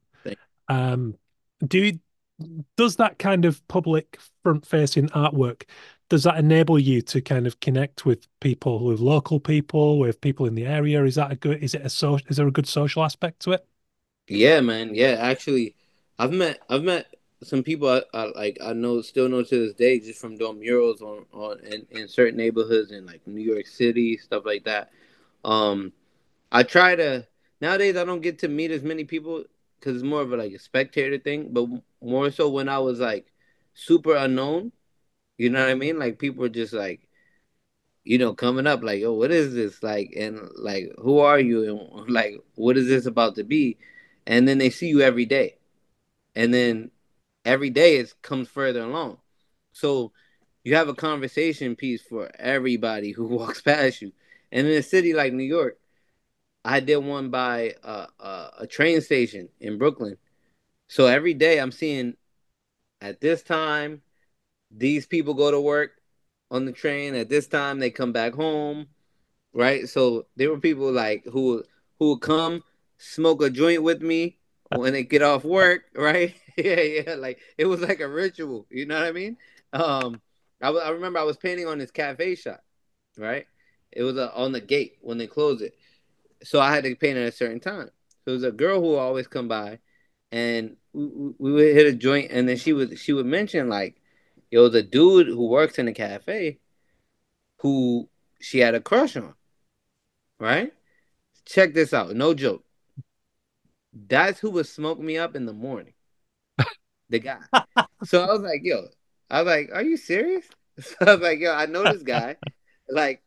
Does that kind of public front-facing artwork, does that enable you to kind of connect with people, with local people, with people in the area? Is that a good? Is there a good social aspect to it? Yeah, man. Yeah, actually, I've met some people I know to this day just from doing murals in certain neighborhoods in like New York City, stuff like that. I try to nowadays I don't get to meet as many people because it's more of a spectator thing, but more so when I was like super unknown, you know what I mean? Like people were just like, you know, coming up like, oh, what is this? Like, and like, who are you? And like, what is this about to be? And then they see you every day. And then every day it comes further along. So you have a conversation piece for everybody who walks past you. And in a city like New York, I did one by a train station in Brooklyn. So every day I'm seeing at this time, these people go to work on the train. At this time, they come back home, right? So there were people like who would come smoke a joint with me when they get off work, right? Yeah. Like it was like a ritual, you know what I mean? I remember I was painting on this cafe shop, right? It was on the gate when they closed it. So I had to paint at a certain time. So it was a girl who would always come by, and we would hit a joint, and then she would mention like, it was a dude who works in a cafe who she had a crush on, right? Check this out. No joke. That's who would smoke me up in the morning. The guy. So I was like, are you serious? So I was like, yo, I know this guy. Like,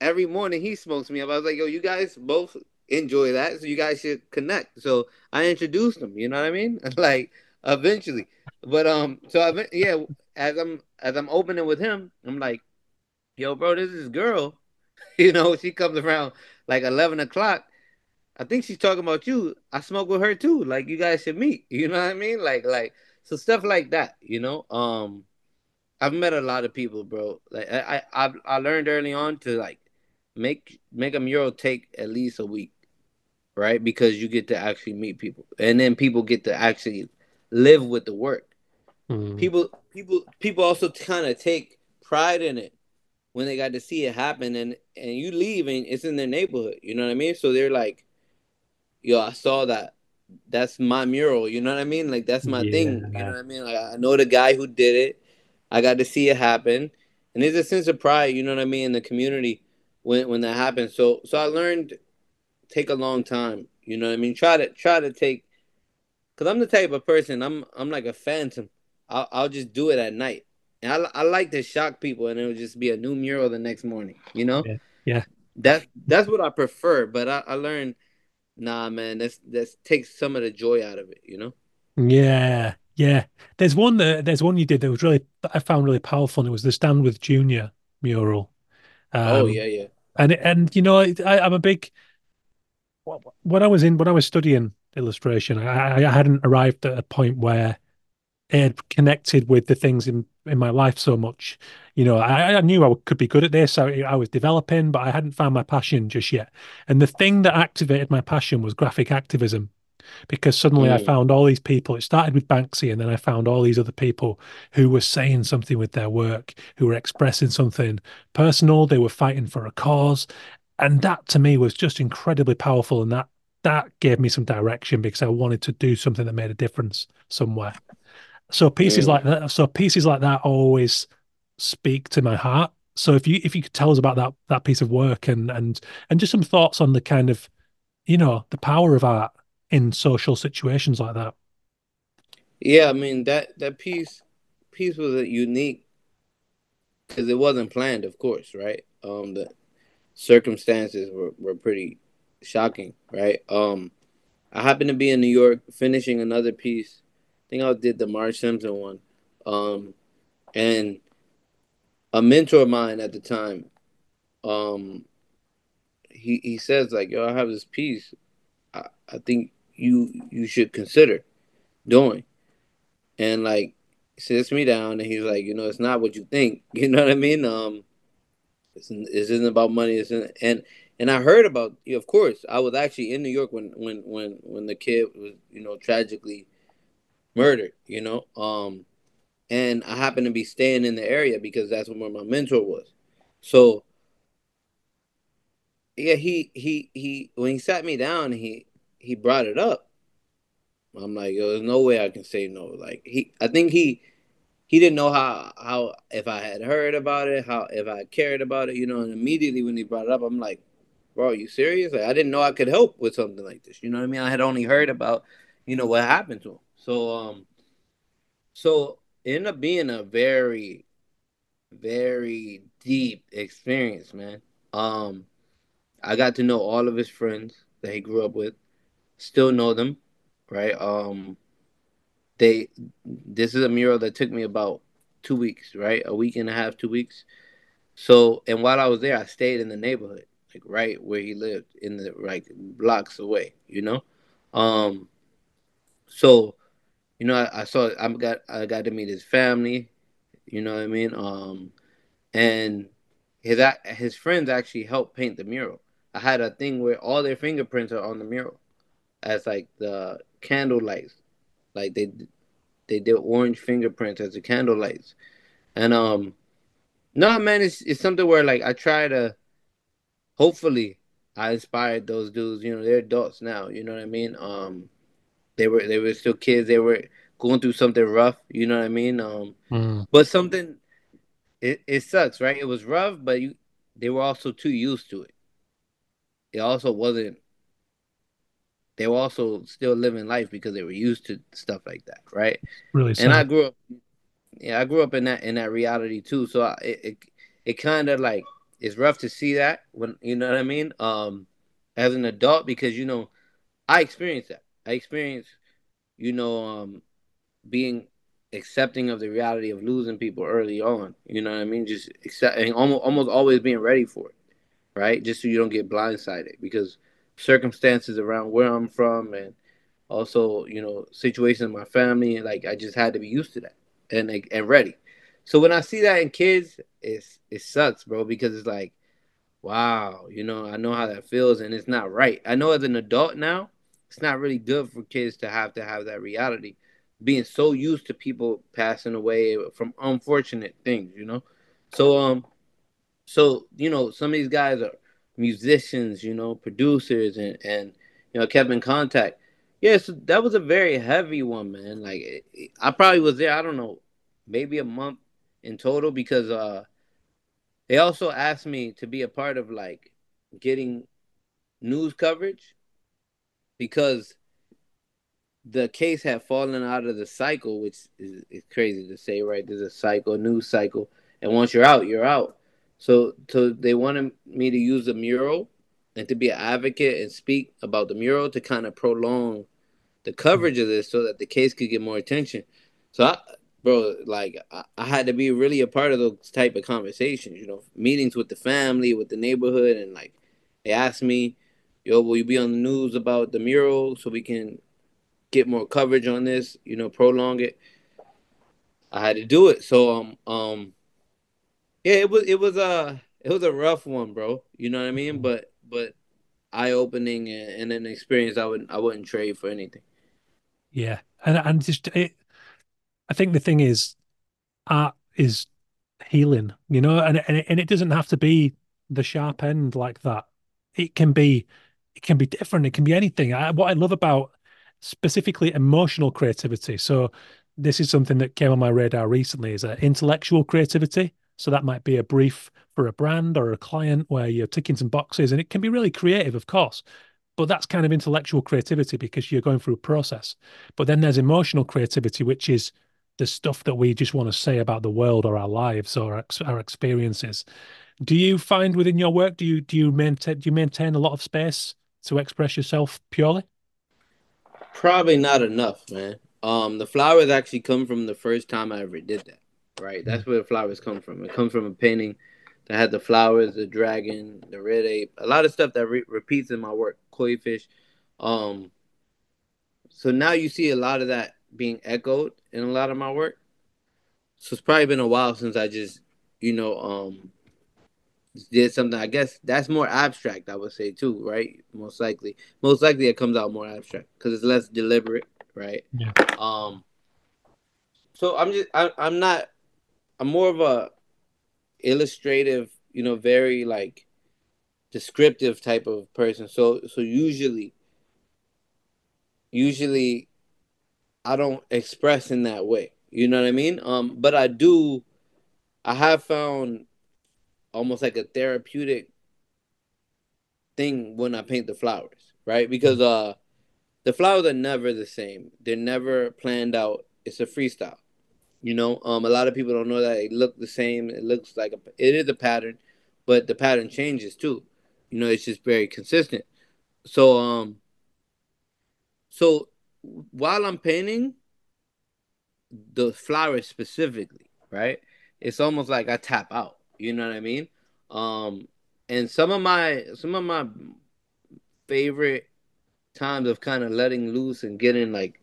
every morning he smokes me up. I was like, yo, you guys both enjoy that, so you guys should connect. So I introduced him, you know what I mean? Like, eventually. But as I'm opening with him, I'm like, yo, bro, this is girl. You know, she comes around like 11 o'clock. I think she's talking about you. I smoke with her too. Like, you guys should meet. You know what I mean? Like so stuff like that, you know? I've met a lot of people, bro. Like I learned early on to like make a mural take at least a week, right? Because you get to actually meet people. And then people get to actually live with the work. Mm. People also kind of take pride in it when they got to see it happen, and you leave and it's in their neighborhood, you know what I mean? So they're like, yo, I saw that. That's my mural, you know what I mean? Like, that's my thing, you know what I mean? Like, I know the guy who did it. I got to see it happen. And there's a sense of pride, you know what I mean, in the community when that happens. So I learned take a long time, you know what I mean? Try to take, because I'm the type of person, I'm like a phantom. I'll just do it at night. And I like to shock people, and it'll just be a new mural the next morning, you know? Yeah. That's what I prefer, but I learned, nah, man, that takes some of the joy out of it, you know? Yeah. There's one you did that was I found really powerful, and it was the Stand With Junior mural. Oh yeah. And you know, I'm a big, when I was studying illustration, I hadn't arrived at a point where I had connected with the things in my life so much. You know, I knew I could be good at this. I was developing, but I hadn't found my passion just yet. And the thing that activated my passion was graphic activism, because suddenly I found all these people. It started with Banksy, and then I found all these other people who were saying something with their work, who were expressing something personal. They were fighting for a cause. And that, to me, was just incredibly powerful. And that gave me some direction, because I wanted to do something that made a difference somewhere. So pieces like that always speak to my heart, So if you could tell us about that piece of work and just some thoughts on the kind of, the power of art in social situations like that. Yeah, I mean, that piece was unique because it wasn't planned, of course, right? The circumstances were pretty shocking, right? I happened to be in New York finishing another piece. I think I did the Marge Simpson one. And a mentor of mine at the time, he says, like, yo, I have this piece I think you should consider doing. And, like, sits me down and he's like, it's not what you think. You know what I mean? This isn't about money. And I heard about, of course, I was actually in New York when the kid was, tragically murdered, and I happened to be staying in the area because that's where my mentor was. So yeah, he when he sat me down, he brought it up. I'm like, yo, there's no way I can say no. Like I think he didn't know how if I had heard about it, how if I cared about it, and immediately when he brought it up, I'm like, bro, are you serious? Like, I didn't know I could help with something like this. You know what I mean? I had only heard about, what happened to him. So it ended up being a very, very deep experience, man. I got to know all of his friends that he grew up with, still know them, right? This is a mural that took me about 2 weeks, right? A week and a half, 2 weeks. So, and while I was there, I stayed in the neighborhood, like right where he lived, in the like blocks away, So, I got to meet his family, and his friends actually helped paint the mural. I had a thing where all their fingerprints are on the mural, as like the candle lights, like they did orange fingerprints as the candle lights, and no man, it's something where like I try to, hopefully, I inspired those dudes. They're adults now. You know what I mean? They were still kids. They were going through something rough. You know what I mean? But something, it sucks, right? It was rough, but they were also too used to it. It also wasn't. They were also still living life because they were used to stuff like that, right? Really sad. And I grew up in that reality too. So it kind of like it's rough to see that when what I mean. As an adult, because I experienced that. I experienced, being accepting of the reality of losing people early on. You know what I mean? Just accepting, almost always being ready for it, right? Just so you don't get blindsided, because circumstances around where I'm from and also, situations in my family, like I just had to be used to that and ready. So when I see that in kids, it sucks, bro, because it's like, wow, I know how that feels and it's not right. I know as an adult now, it's not really good for kids to have that reality, being so used to people passing away from unfortunate things, So, some of these guys are musicians, producers, and kept in contact. Yeah, so that was a very heavy one, man. Like, I probably was there, I don't know, maybe a month in total, because they also asked me to be a part of, like, getting news coverage, because the case had fallen out of the cycle, which is crazy to say, right? There's a cycle, news cycle, and once you're out, you're out. So they wanted me to use the mural and to be an advocate and speak about the mural to kind of prolong the coverage of this so that the case could get more attention. So, I had to be really a part of those type of conversations, meetings with the family, with the neighborhood, and, like, they asked me, yo, will you be on the news about the mural so we can get more coverage on this, prolong it? I had to do it. So, yeah, it was a rough one, bro. You know what I mean? But eye-opening and an experience I wouldn't trade for anything. Yeah. And just, I think the thing is, art is healing, and it doesn't have to be the sharp end like that. It can be different. It can be anything. What I love about specifically emotional creativity. So this is something that came on my radar recently, is intellectual creativity. So that might be a brief for a brand or a client where you're ticking some boxes, and it can be really creative, of course, but that's kind of intellectual creativity because you're going through a process. But then there's emotional creativity, which is the stuff that we just want to say about the world or our lives or our experiences. Do you find within your work, do you maintain a lot of space to express yourself purely? Probably not enough, man. The flowers actually come from the first time I ever did that, right? That's where the flowers come from. It comes from a painting that had the flowers, the dragon, the red ape, a lot of stuff that repeats in my work, koi fish. So now you see a lot of that being echoed in a lot of my work. So it's probably been a while since I just, did something. I guess that's more abstract, I would say, too, right? Most likely it comes out more abstract because it's less deliberate, right? Yeah. So I'm more of a illustrative, very like descriptive type of person. So usually I don't express in that way. You know what I mean? But I have found almost like a therapeutic thing when I paint the flowers, right? Because the flowers are never the same. They're never planned out. It's a freestyle, a lot of people don't know that it look the same. It looks like it is a pattern, but the pattern changes too. It's just very consistent. So while I'm painting the flowers specifically, right? It's almost like I tap out. You know what I mean? And some of my favorite times of kind of letting loose and getting like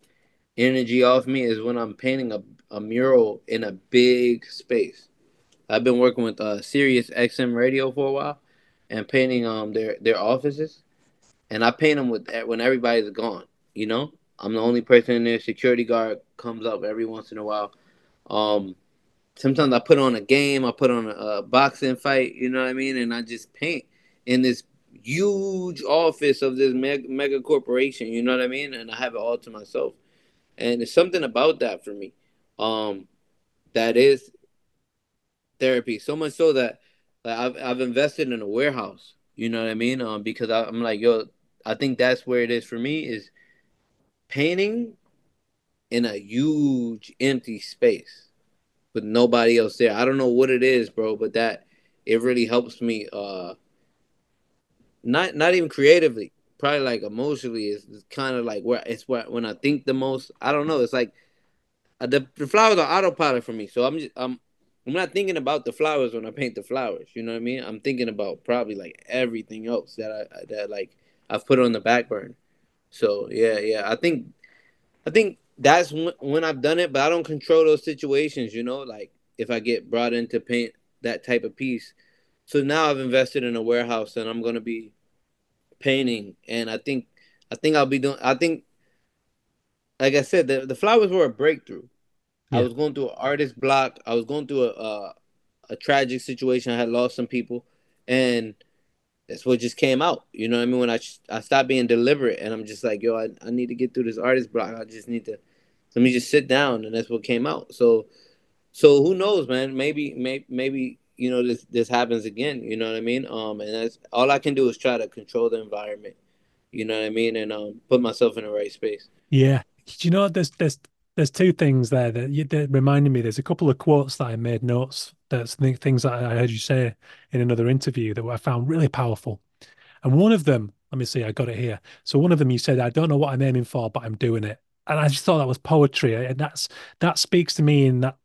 energy off me is when I'm painting a mural in a big space. I've been working with Sirius XM Radio for a while and painting their offices, and I paint them when everybody's gone. I'm the only person in there. Security guard comes up every once in a while. Sometimes I put on a game, I put on a boxing fight, you know what I mean? And I just paint in this huge office of this mega corporation, you know what I mean? And I have it all to myself. And there's something about that for me that is therapy. So much so that I've invested in a warehouse, you know what I mean? Because I'm like, I think that's where it is for me, is painting in a huge empty space with nobody else there. I don't know what it is, bro, but that it really helps me. Not even creatively, probably like emotionally. It's kind of like when I think the most. I don't know. It's like the flowers are autopilot for me. So I'm not thinking about the flowers when I paint the flowers. You know what I mean? I'm thinking about probably like everything else that I've put on the back burner. So yeah. I think. That's when I've done it, but I don't control those situations, like if I get brought in to paint that type of piece. So now I've invested in a warehouse and I'm going to be painting. And I think like I said, the flowers were a breakthrough. Yeah. I was going through an artist block. I was going through a tragic situation. I had lost some people, and that's what just came out. You know what I mean? When I stopped being deliberate, and I'm just like, I need to get through this artist block. I just need to, let me just sit down, and that's what came out. So who knows, man? Maybe this happens again. You know what I mean? And that's all I can do is try to control the environment. You know what I mean? And put myself in the right space. Yeah, there's two things there that reminded me. There's a couple of quotes that I made notes. That's things that I heard you say in another interview that I found really powerful. And one of them, let me see, I got it here. So one of them, you said, "I don't know what I'm aiming for, but I'm doing it." And I just thought that was poetry. And that speaks to me in that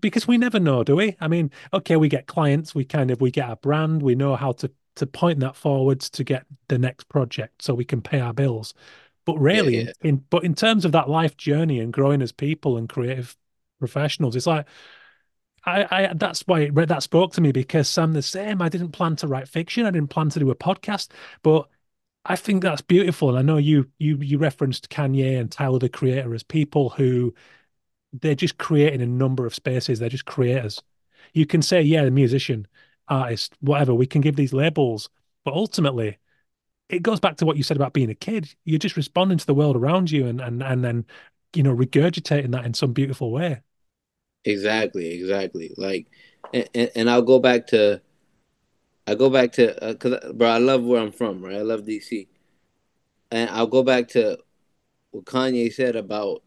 because we never know, do we? I mean, okay, we get clients, we get our brand, we know how to point that forwards to get the next project so we can pay our bills. But really, yeah. But in terms of that life journey and growing as people and creative professionals, it's like that's why that spoke to me, because I'm the same. I didn't plan to write fiction. I didn't plan to do a podcast, but I think that's beautiful. And I know you referenced Kanye and Tyler the Creator as people who they're just creating a number of spaces. They're just creators. You can say, yeah, musician, artist, whatever. We can give these labels, but ultimately, it goes back to what you said about being a kid. You're just responding to the world around you, and then regurgitating that in some beautiful way. Exactly. Like and I'll go back to, cause bro, I love where I'm from, right? I love DC, and I'll go back to what Kanye said about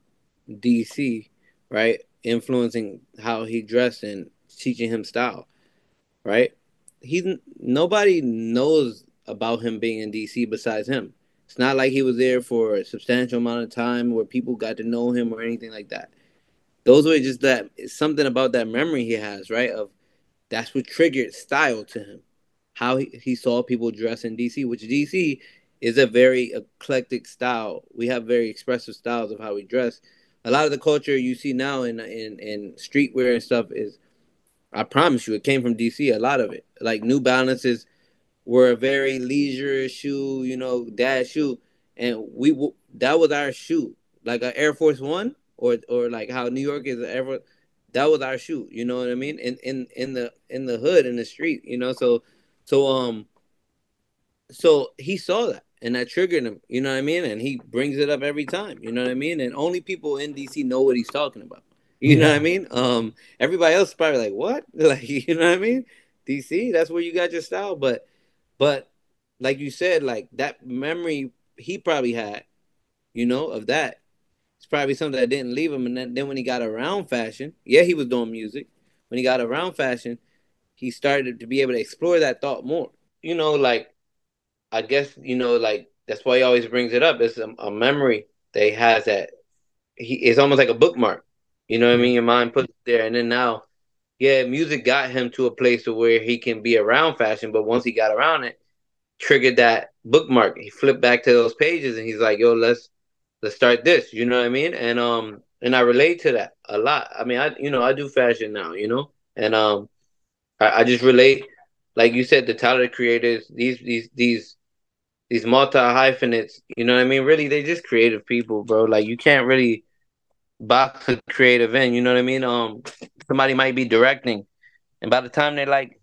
DC, right? Influencing how he dressed and teaching him style, right? Nobody knows about him being in DC besides him. It's not like he was there for a substantial amount of time where people got to know him or anything like that. Those were just that, something about that memory he has, right? Of that's what triggered style to him. How he saw people dress in DC, which DC is a very eclectic style. We have very expressive styles of how we dress. A lot of the culture you see now in streetwear and stuff is, I promise you, it came from DC, a lot of it. Like New Balances were a very leisure shoe, you know, dad shoe. And that was our shoe. Like an Air Force One or like how New York is ever, that was our shoe, you know what I mean? In the hood, in the street, you know, so he saw that and that triggered him, you know what I mean? And he brings it up every time, you know what I mean? And only people in DC know what he's talking about. You know what I mean? Everybody else is probably like, what? Like, you know what I mean? DC, that's where you got your style. But like you said, like that memory he probably had, you know, of that. It's probably something that didn't leave him. And then when he got around fashion, yeah, he was doing music. When he got around fashion, he started to be able to explore that thought more. You know, like, I guess, you know, like, that's why he always brings it up. It's a memory that he has that it's almost like a bookmark. You know what I mean? Your mind puts it there. And then now, yeah, music got him to a place to where he can be around fashion. But once he got around it, triggered that bookmark. He flipped back to those pages and he's like, yo, let's start this. You know what I mean? And I relate to that a lot. I mean, I do fashion now, you know? And I just relate, like you said, the Tyler creators, these multi-hyphenates, you know what I mean? Really, they just creative people, bro. Like, you can't really box a creative in, you know what I mean? Somebody might be directing, and by the time they're like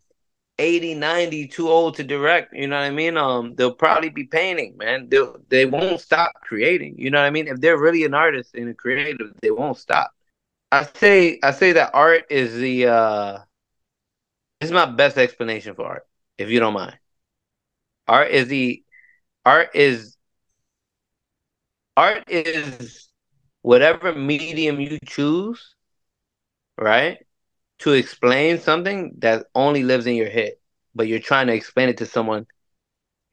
80, 90, too old to direct, you know what I mean? They'll probably be painting, man. They won't stop creating, you know what I mean? If they're really an artist and a creative, they won't stop. I say that art is it's my best explanation for art, if you don't mind. Art is whatever medium you choose, right, to explain something that only lives in your head, but you're trying to explain it to someone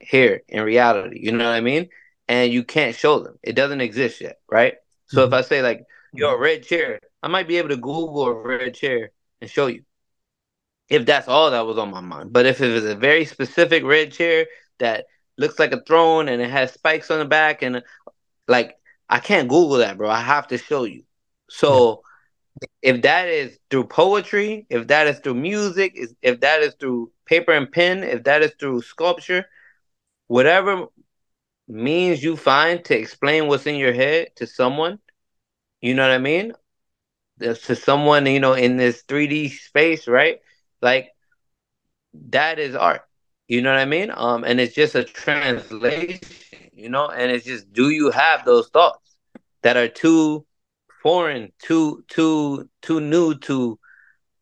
here in reality, you know what I mean? And you can't show them. It doesn't exist yet, right? So if I say, like, yo, red chair, I might be able to Google a red chair and show you, if that's all that was on my mind. But if it was a very specific red chair that looks like a throne and it has spikes on the back and, like, I can't Google that, bro. I have to show you. So if that is through poetry, if that is through music, if that is through paper and pen, if that is through sculpture, whatever means you find to explain what's in your head to someone, you know what I mean? To someone, you know, in this 3D space, right? Like, that is art. You know what I mean? And it's just a translation, you know? And it's just, do you have those thoughts that are too foreign, too new to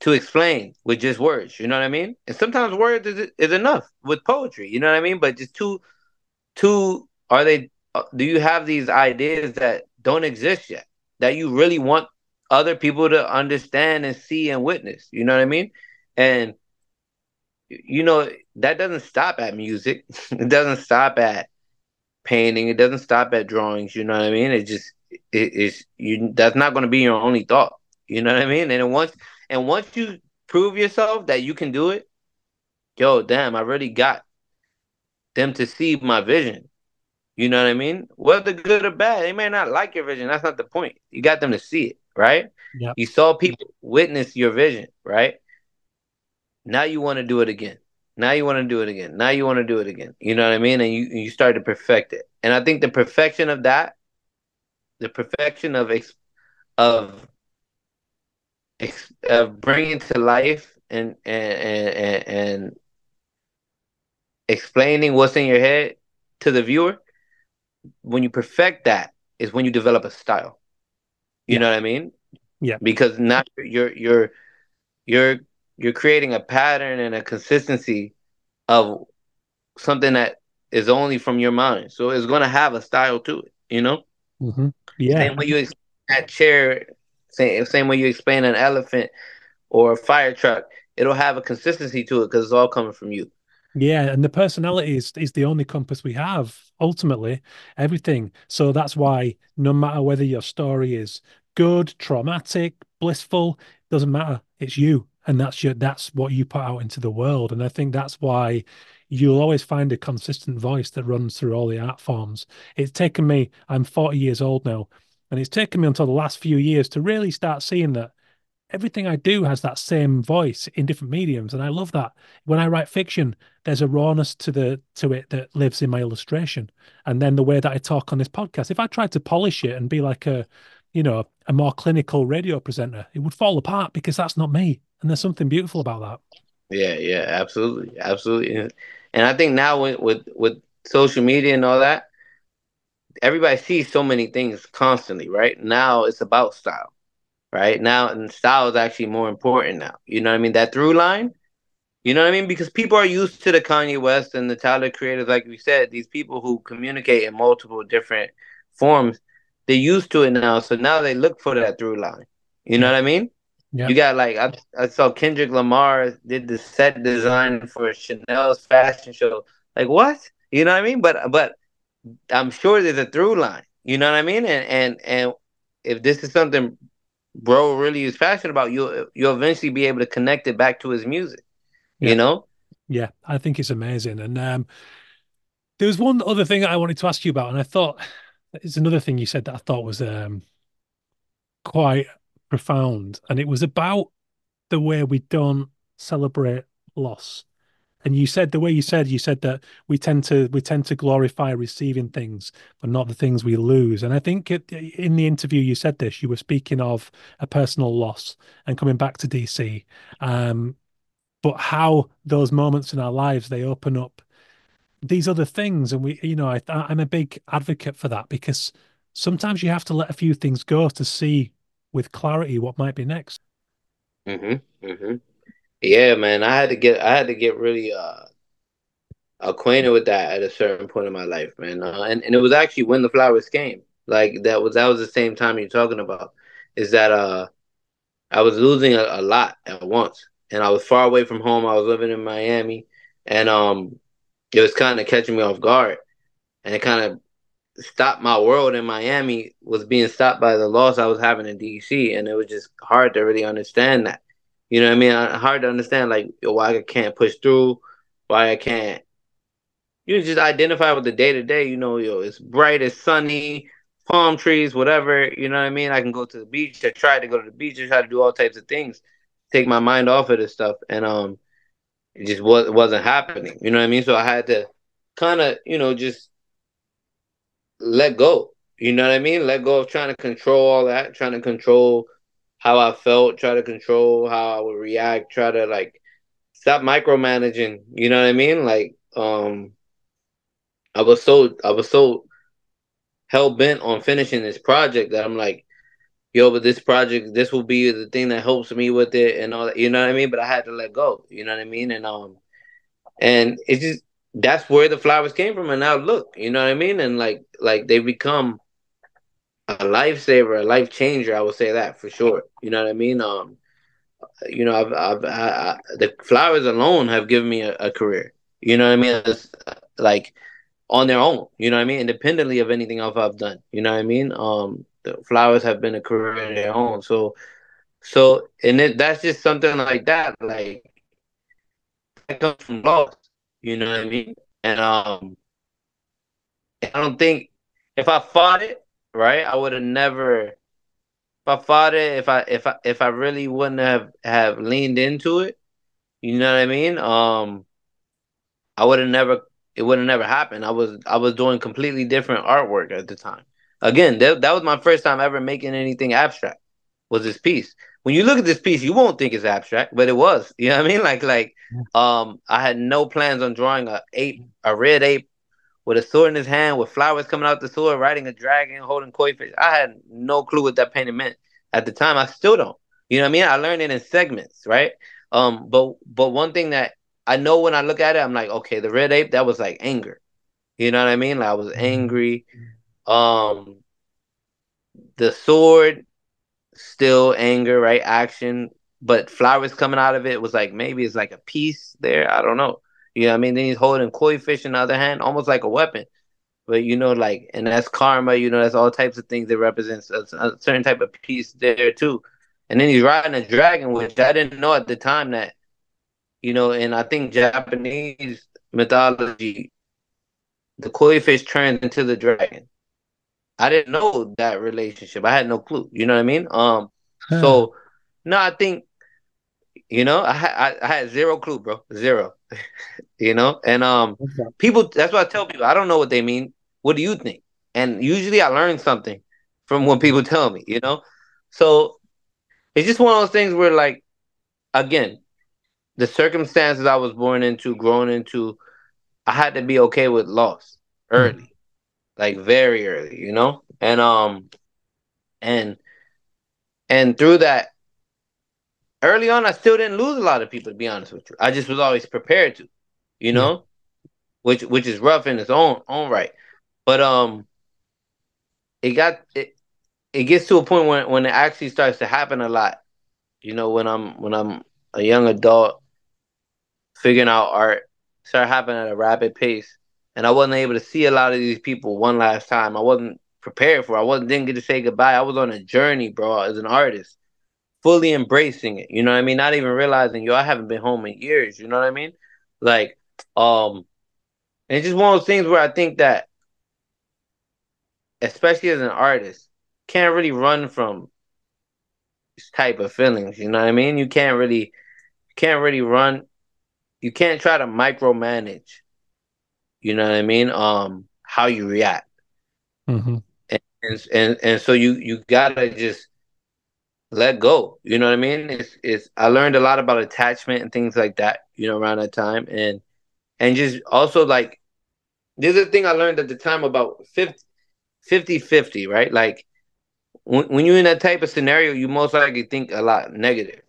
explain with just words, you know what I mean? And sometimes words is enough with poetry, you know what I mean? But just do you have these ideas that don't exist yet, that you really want other people to understand and see and witness, you know what I mean? And, you know, that doesn't stop at music. It doesn't stop at painting. It doesn't stop at drawings, you know what I mean? It just, that's not going to be your only thought, you know what I mean? And once you prove yourself that you can do it, yo, damn, I really got them to see my vision, you know what I mean? Whether good or bad, they may not like your vision. That's not the point. You got them to see it, right? Yep. You saw people witness your vision, right? Now you want to do it again. Now you want to do it again. Now you want to do it again. You know what I mean? And you start to perfect it. And I think the perfection of that, the perfection of bringing to life and explaining what's in your head to the viewer, when you perfect that is when you develop a style. You know what I mean? Yeah. Because now you're you're creating a pattern and a consistency of something that is only from your mind. So it's going to have a style to it, you know? Mm-hmm. Yeah. Same way you explain that chair, same way you explain an elephant or a fire truck, it'll have a consistency to it because it's all coming from you. Yeah, and the personality is the only compass we have, ultimately, everything. So that's why no matter whether your story is good, traumatic, blissful, doesn't matter. It's you. And that's what you put out into the world. And I think that's why you'll always find a consistent voice that runs through all the art forms. It's taken me, I'm 40 years old now, and it's taken me until the last few years to really start seeing that everything I do has that same voice in different mediums. And I love that. When I write fiction, there's a rawness to it that lives in my illustration. And then the way that I talk on this podcast, if I tried to polish it and be like a more clinical radio presenter, it would fall apart because that's not me. And there's something beautiful about that. Yeah, absolutely. Absolutely. And I think now with social media and all that, everybody sees so many things constantly, right? Now it's about style, right? Now, and style is actually more important now. You know what I mean? That through line, you know what I mean? Because people are used to the Kanye West and the Tyler creators, like we said, these people who communicate in multiple different forms, they're used to it now. So now they look for that through line. You know what I mean? Yep. You got like, I saw Kendrick Lamar did the set design for Chanel's fashion show. Like, what? You know what I mean? But I'm sure there's a through line. You know what I mean? And if this is something bro really is passionate about, you'll eventually be able to connect it back to his music. Yeah. You know? Yeah, I think it's amazing. And there was one other thing I wanted to ask you about, and I thought it's another thing you said that I thought was quite profound, and it was about the way we don't celebrate loss. And you said that we tend to glorify receiving things, but not the things we lose. And I think in the interview you said this. You were speaking of a personal loss and coming back to DC, but how those moments in our lives, they open up these other things. And I'm a big advocate for that, because sometimes you have to let a few things go to see with clarity what might be next. Mm-hmm. Mm-hmm. Yeah, man. I had to get really acquainted with that at a certain point in my life, man. And it was actually when the flowers came. Like that was the same time you're talking about. Is that I was losing a lot at once, and I was far away from home. I was living in Miami, and it was kind of catching me off guard, and it kind of stopped my world in Miami was being stopped by the loss I was having in DC. And it was just hard to really understand that. You know what I mean? Hard to understand, like, why I can't push through, why I can't. You just identify with the day-to-day, it's bright, it's sunny, palm trees, whatever. You know what I mean? I can go to the beach. I try to go to the beach. I try to do all types of things, take my mind off of this stuff. And it just wasn't happening. You know what I mean? So I had to kind of, just let go. You know what I mean? Let go of trying to control all that, trying to control how I felt, try to control how I would react, try to stop micromanaging. You know what I mean? I was so hell bent on finishing this project that I'm like, but this project, this will be the thing that helps me with it and all that. You know what I mean? But I had to let go. You know what I mean? And it's just, that's where the flowers came from. And now look, you know what I mean? And like they become a lifesaver, a life changer. I would say that for sure. You know what I mean? I've the flowers alone have given me a career. You know what I mean? It's like on their own, you know what I mean? Independently of anything else I've done. You know what I mean? The flowers have been a career on their own. So, and that's just something like that. Like that comes from loss. You know what I mean? And I don't think if I fought it, right, I would have never. If I fought it, if I really wouldn't have leaned into it, you know what I mean? I would have never. It would have never happened. I was doing completely different artwork at the time. Again, that was my first time ever making anything abstract. Was this piece? When you look at this piece, you won't think it's abstract, but it was. You know what I mean? I had no plans on drawing a red ape with a sword in his hand, with flowers coming out the sword, riding a dragon, holding koi fish. I had no clue what that painting meant at the time. I still don't. You know what I mean? I learned it in segments, right? But one thing that I know when I look at it, I'm like, okay, the red ape, that was like anger. You know what I mean? Like, I was angry. The sword, still anger, right? Action, but flowers coming out of it was like, maybe it's like a piece there. I don't know. You know what I mean? Then he's holding koi fish in the other hand, almost like a weapon. But, you know, like, and that's karma, you know, that's all types of things that represents a certain type of peace there, too. And then he's riding a dragon, which I didn't know at the time that, you know, and I think Japanese mythology, the koi fish turns into the dragon. I didn't know that relationship. I had no clue. You know what I mean? So, no, I think, you know, I had zero clue, bro. Zero. You know? And people, that's what I tell people. I don't know what they mean. What do you think? And usually I learn something from what people tell me, you know? So it's just one of those things where, like, again, the circumstances I was born into, grown into, I had to be okay with loss early. Like, very early, you know? And through that, early on, I still didn't lose a lot of people, to be honest with you. I just was always prepared to, you know, which is rough in its own right. But it gets to a point when it actually starts to happen a lot, you know, when I'm a young adult figuring out art, start happening at a rapid pace. And I wasn't able to see a lot of these people one last time. I wasn't prepared for it. Didn't get to say goodbye. I was on a journey, bro, as an artist, fully embracing it. You know what I mean? Not even realizing, yo, I haven't been home in years. You know what I mean? Like, and it's just one of those things where I think that, especially as an artist, can't really run from this type of feelings. You know what I mean? You can't really run. You can't try to micromanage. You know what I mean? How you react, and so you gotta just let go. You know what I mean? It's I learned a lot about attachment and things like that. You know, around that time, and just also, like, this is the thing I learned at the time about 50-50, right? Like, when you're in that type of scenario, you most likely think a lot negative.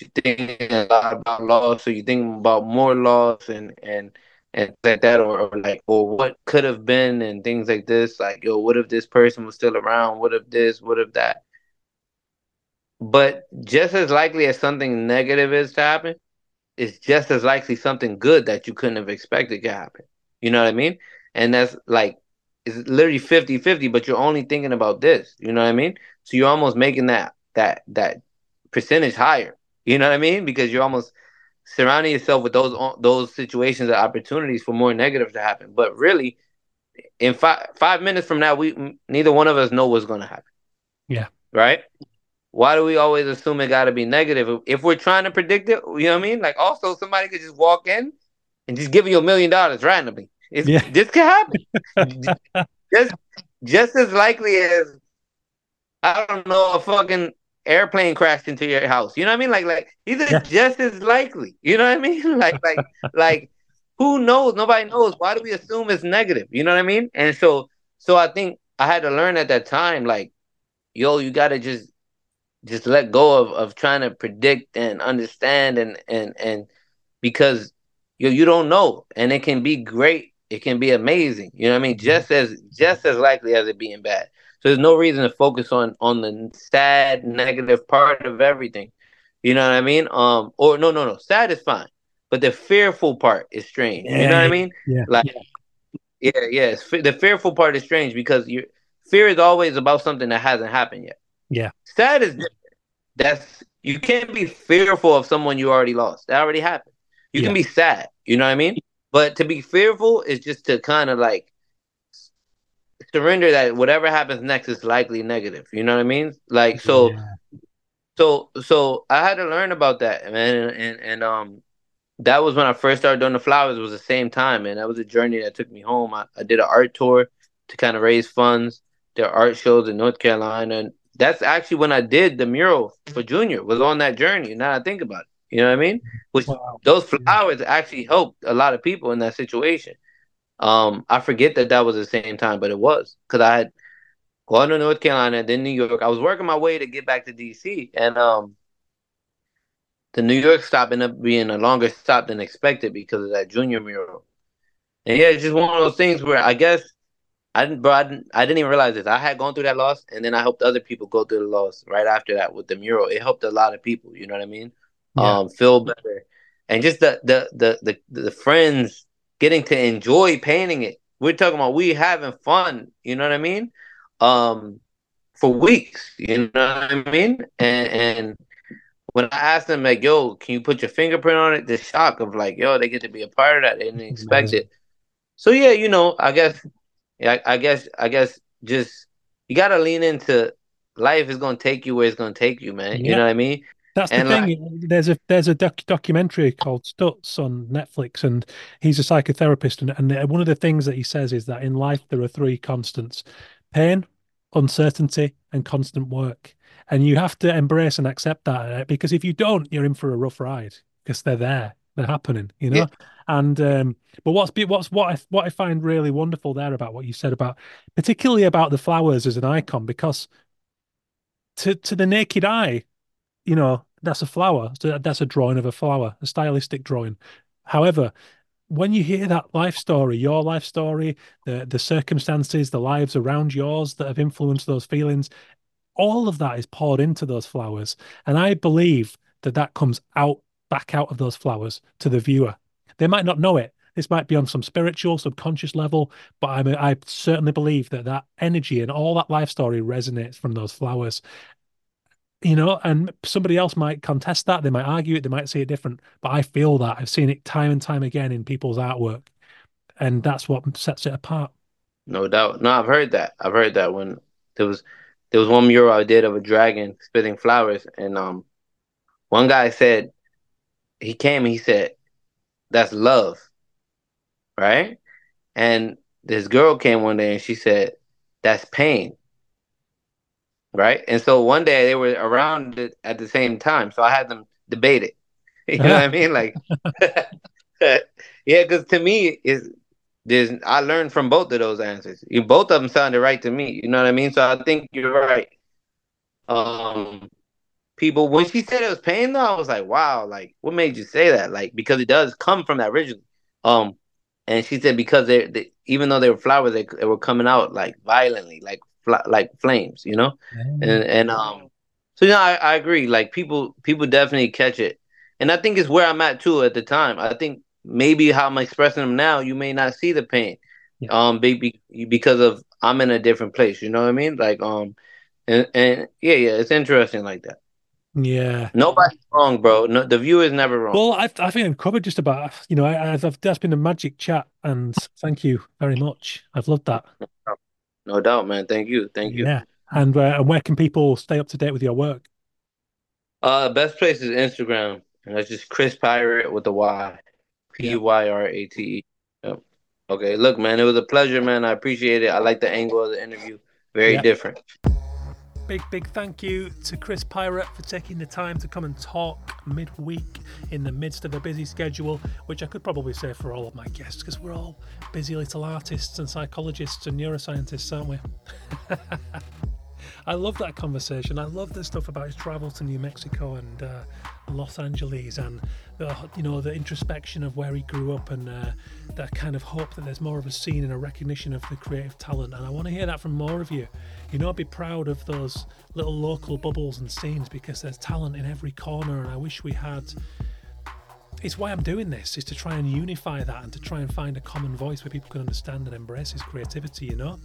You think a lot about loss, so you think about more loss and like that, or what could have been and things like this. Like, yo, what if this person was still around? What if this? What if that? But just as likely as something negative is to happen, it's just as likely something good that you couldn't have expected could happen. You know what I mean? And that's like, it's literally 50-50, but you're only thinking about this. You know what I mean? So you're almost making that percentage higher. You know what I mean? Because you're almost surrounding yourself with those situations and opportunities for more negative to happen. But really, in five minutes from now, neither one of us know what's going to happen. Yeah. Right? Why do we always assume it got to be negative? If we're trying to predict it, you know what I mean? Like, also, somebody could just walk in and just give you $1 million randomly. This could happen. just as likely as, I don't know, a fucking airplane crashed into your house. You know what I mean? Like these are just as likely. You know what I mean? Like like, who knows? Nobody knows. Why do we assume it's negative? You know what I mean? And so I think I had to learn at that time, like, yo, you gotta just let go of trying to predict and understand and because you don't know. And it can be great. It can be amazing. You know what I mean? Just as likely as it being bad. So there's no reason to focus on the sad, negative part of everything. You know what I mean? Or no. Sad is fine. But the fearful part is strange. Yeah, you know what I mean? Yeah. Like, yeah. The fearful part is strange because your fear is always about something that hasn't happened yet. Yeah. Sad is different. You can't be fearful of someone you already lost. That already happened. You can be sad. You know what I mean? But to be fearful is just to kind of like, surrender that whatever happens next is likely negative. You know what I mean? Like, so I had to learn about that, man. And that was when I first started doing the flowers. It was the same time, man. That was a journey that took me home. I did an art tour to kind of raise funds. There are art shows in North Carolina. And that's actually when I did the mural for Junior, was on that journey. Now I think about it. You know what I mean? Those flowers actually helped a lot of people in that situation. I forget that was the same time, but it was, because I had gone to North Carolina, then New York. I was working my way to get back to DC, and The New York stop ended up being a longer stop than expected because of that Junior mural. And yeah, it's just one of those things where I guess I didn't even realize this. I had gone through that loss, and then I helped other people go through the loss right after that with the mural. It helped a lot of people, you know what I mean? Yeah. Feel better. And just the friends getting to enjoy painting it. We're talking about we having fun, you know what I mean? For weeks, you know what I mean? And when I asked them, like, yo, can you put your fingerprint on it? The shock of, like, yo, they get to be a part of that. They didn't expect it. So, yeah, you know, I guess just you got to lean into life is going to take you where it's going to take you, man. Yeah. You know what I mean? That's the thing. Like, there's a documentary called Stutz on Netflix, and he's a psychotherapist. And one of the things that he says is that in life there are three constants: pain, uncertainty, and constant work. And you have to embrace and accept that, because if you don't, you're in for a rough ride, because they're there, they're happening, you know. Yeah. And but what I find really wonderful there about what you said about, particularly about the flowers as an icon, because to the naked eye, you know, that's a flower. So that's a drawing of a flower, a stylistic drawing. However, when you hear that life story, your life story, the circumstances, the lives around yours that have influenced those feelings, all of that is poured into those flowers. And I believe that comes out, back out of those flowers to the viewer. They might not know it. This might be on some spiritual, subconscious level, but I certainly believe that energy and all that life story resonates from those flowers. You know, and somebody else might contest that. They might argue it. They might see it different. But I feel that. I've seen it time and time again in people's artwork. And that's what sets it apart. No doubt. No, I've heard that. I've heard that when there was one mural I did of a dragon spitting flowers, and one guy said, he came and he said, "That's love," right? And this girl came one day and she said, "That's pain," right? And so one day they were around it at the same time, so I had them debate it. You know what I mean? Like, yeah, because to me is. I learned from both of those answers. Both of them sounded right to me. You know what I mean? So I think you're right. People, when she said it was pain, though, I was like, wow, like, what made you say that? Like, because it does come from that originally. And she said because they even though they were flowers, they were coming out like violently, like flames, you know? Mm-hmm. And so, yeah, you know, I agree. Like, people definitely catch it. And I think it's where I'm at, too, at the time. I think maybe how I'm expressing them now, you may not see the pain, yeah. Because of I'm in a different place. You know what I mean? Like, and it's interesting like that. Yeah, nobody's wrong, bro. No, the viewer's never wrong. Well, I think I've covered just about. You know, that's been a magic chat, and thank you very much. I've loved that. No doubt, man. Thank you. Yeah, and where can people stay up to date with your work? Best place is Instagram, and that's just Chris Pyrate with a Y. Pyrate. Yep. Okay, look, man, it was a pleasure, man. I appreciate it. I like the angle of the interview. Very different. Big thank you to Chris Pyrate for taking the time to come and talk midweek in the midst of a busy schedule, which I could probably say for all of my guests, because we're all busy little artists and psychologists and neuroscientists, aren't we? I love that conversation. I love the stuff about his travel to New Mexico and Los Angeles, and the introspection of where he grew up, and that kind of hope that there's more of a scene and a recognition of the creative talent. And I want to hear that from more of you. You know, I'd be proud of those little local bubbles and scenes, because there's talent in every corner, and I wish we had. It's why I'm doing this, is to try and unify that and to try and find a common voice where people can understand and embrace his creativity, you know?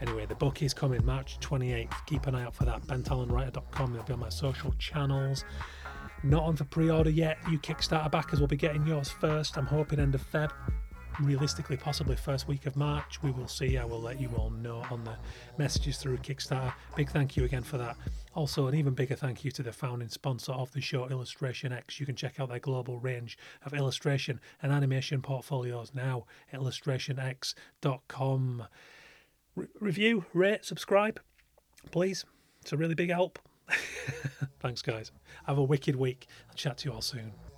Anyway, the book is coming March 28th. Keep an eye out for that. BenTallonWriter.com. It'll be on my social channels. Not on for pre-order yet. You Kickstarter backers will be getting yours first. I'm hoping end of Feb. Realistically, possibly first week of March. We will see. I will let you all know on the messages through Kickstarter. Big thank you again for that. Also, an even bigger thank you to the founding sponsor of the show, Illustration X. You can check out their global range of illustration and animation portfolios now at illustrationx.com. Review, rate, subscribe, please. It's a really big help. Thanks, guys. Have a wicked week. I'll chat to you all soon.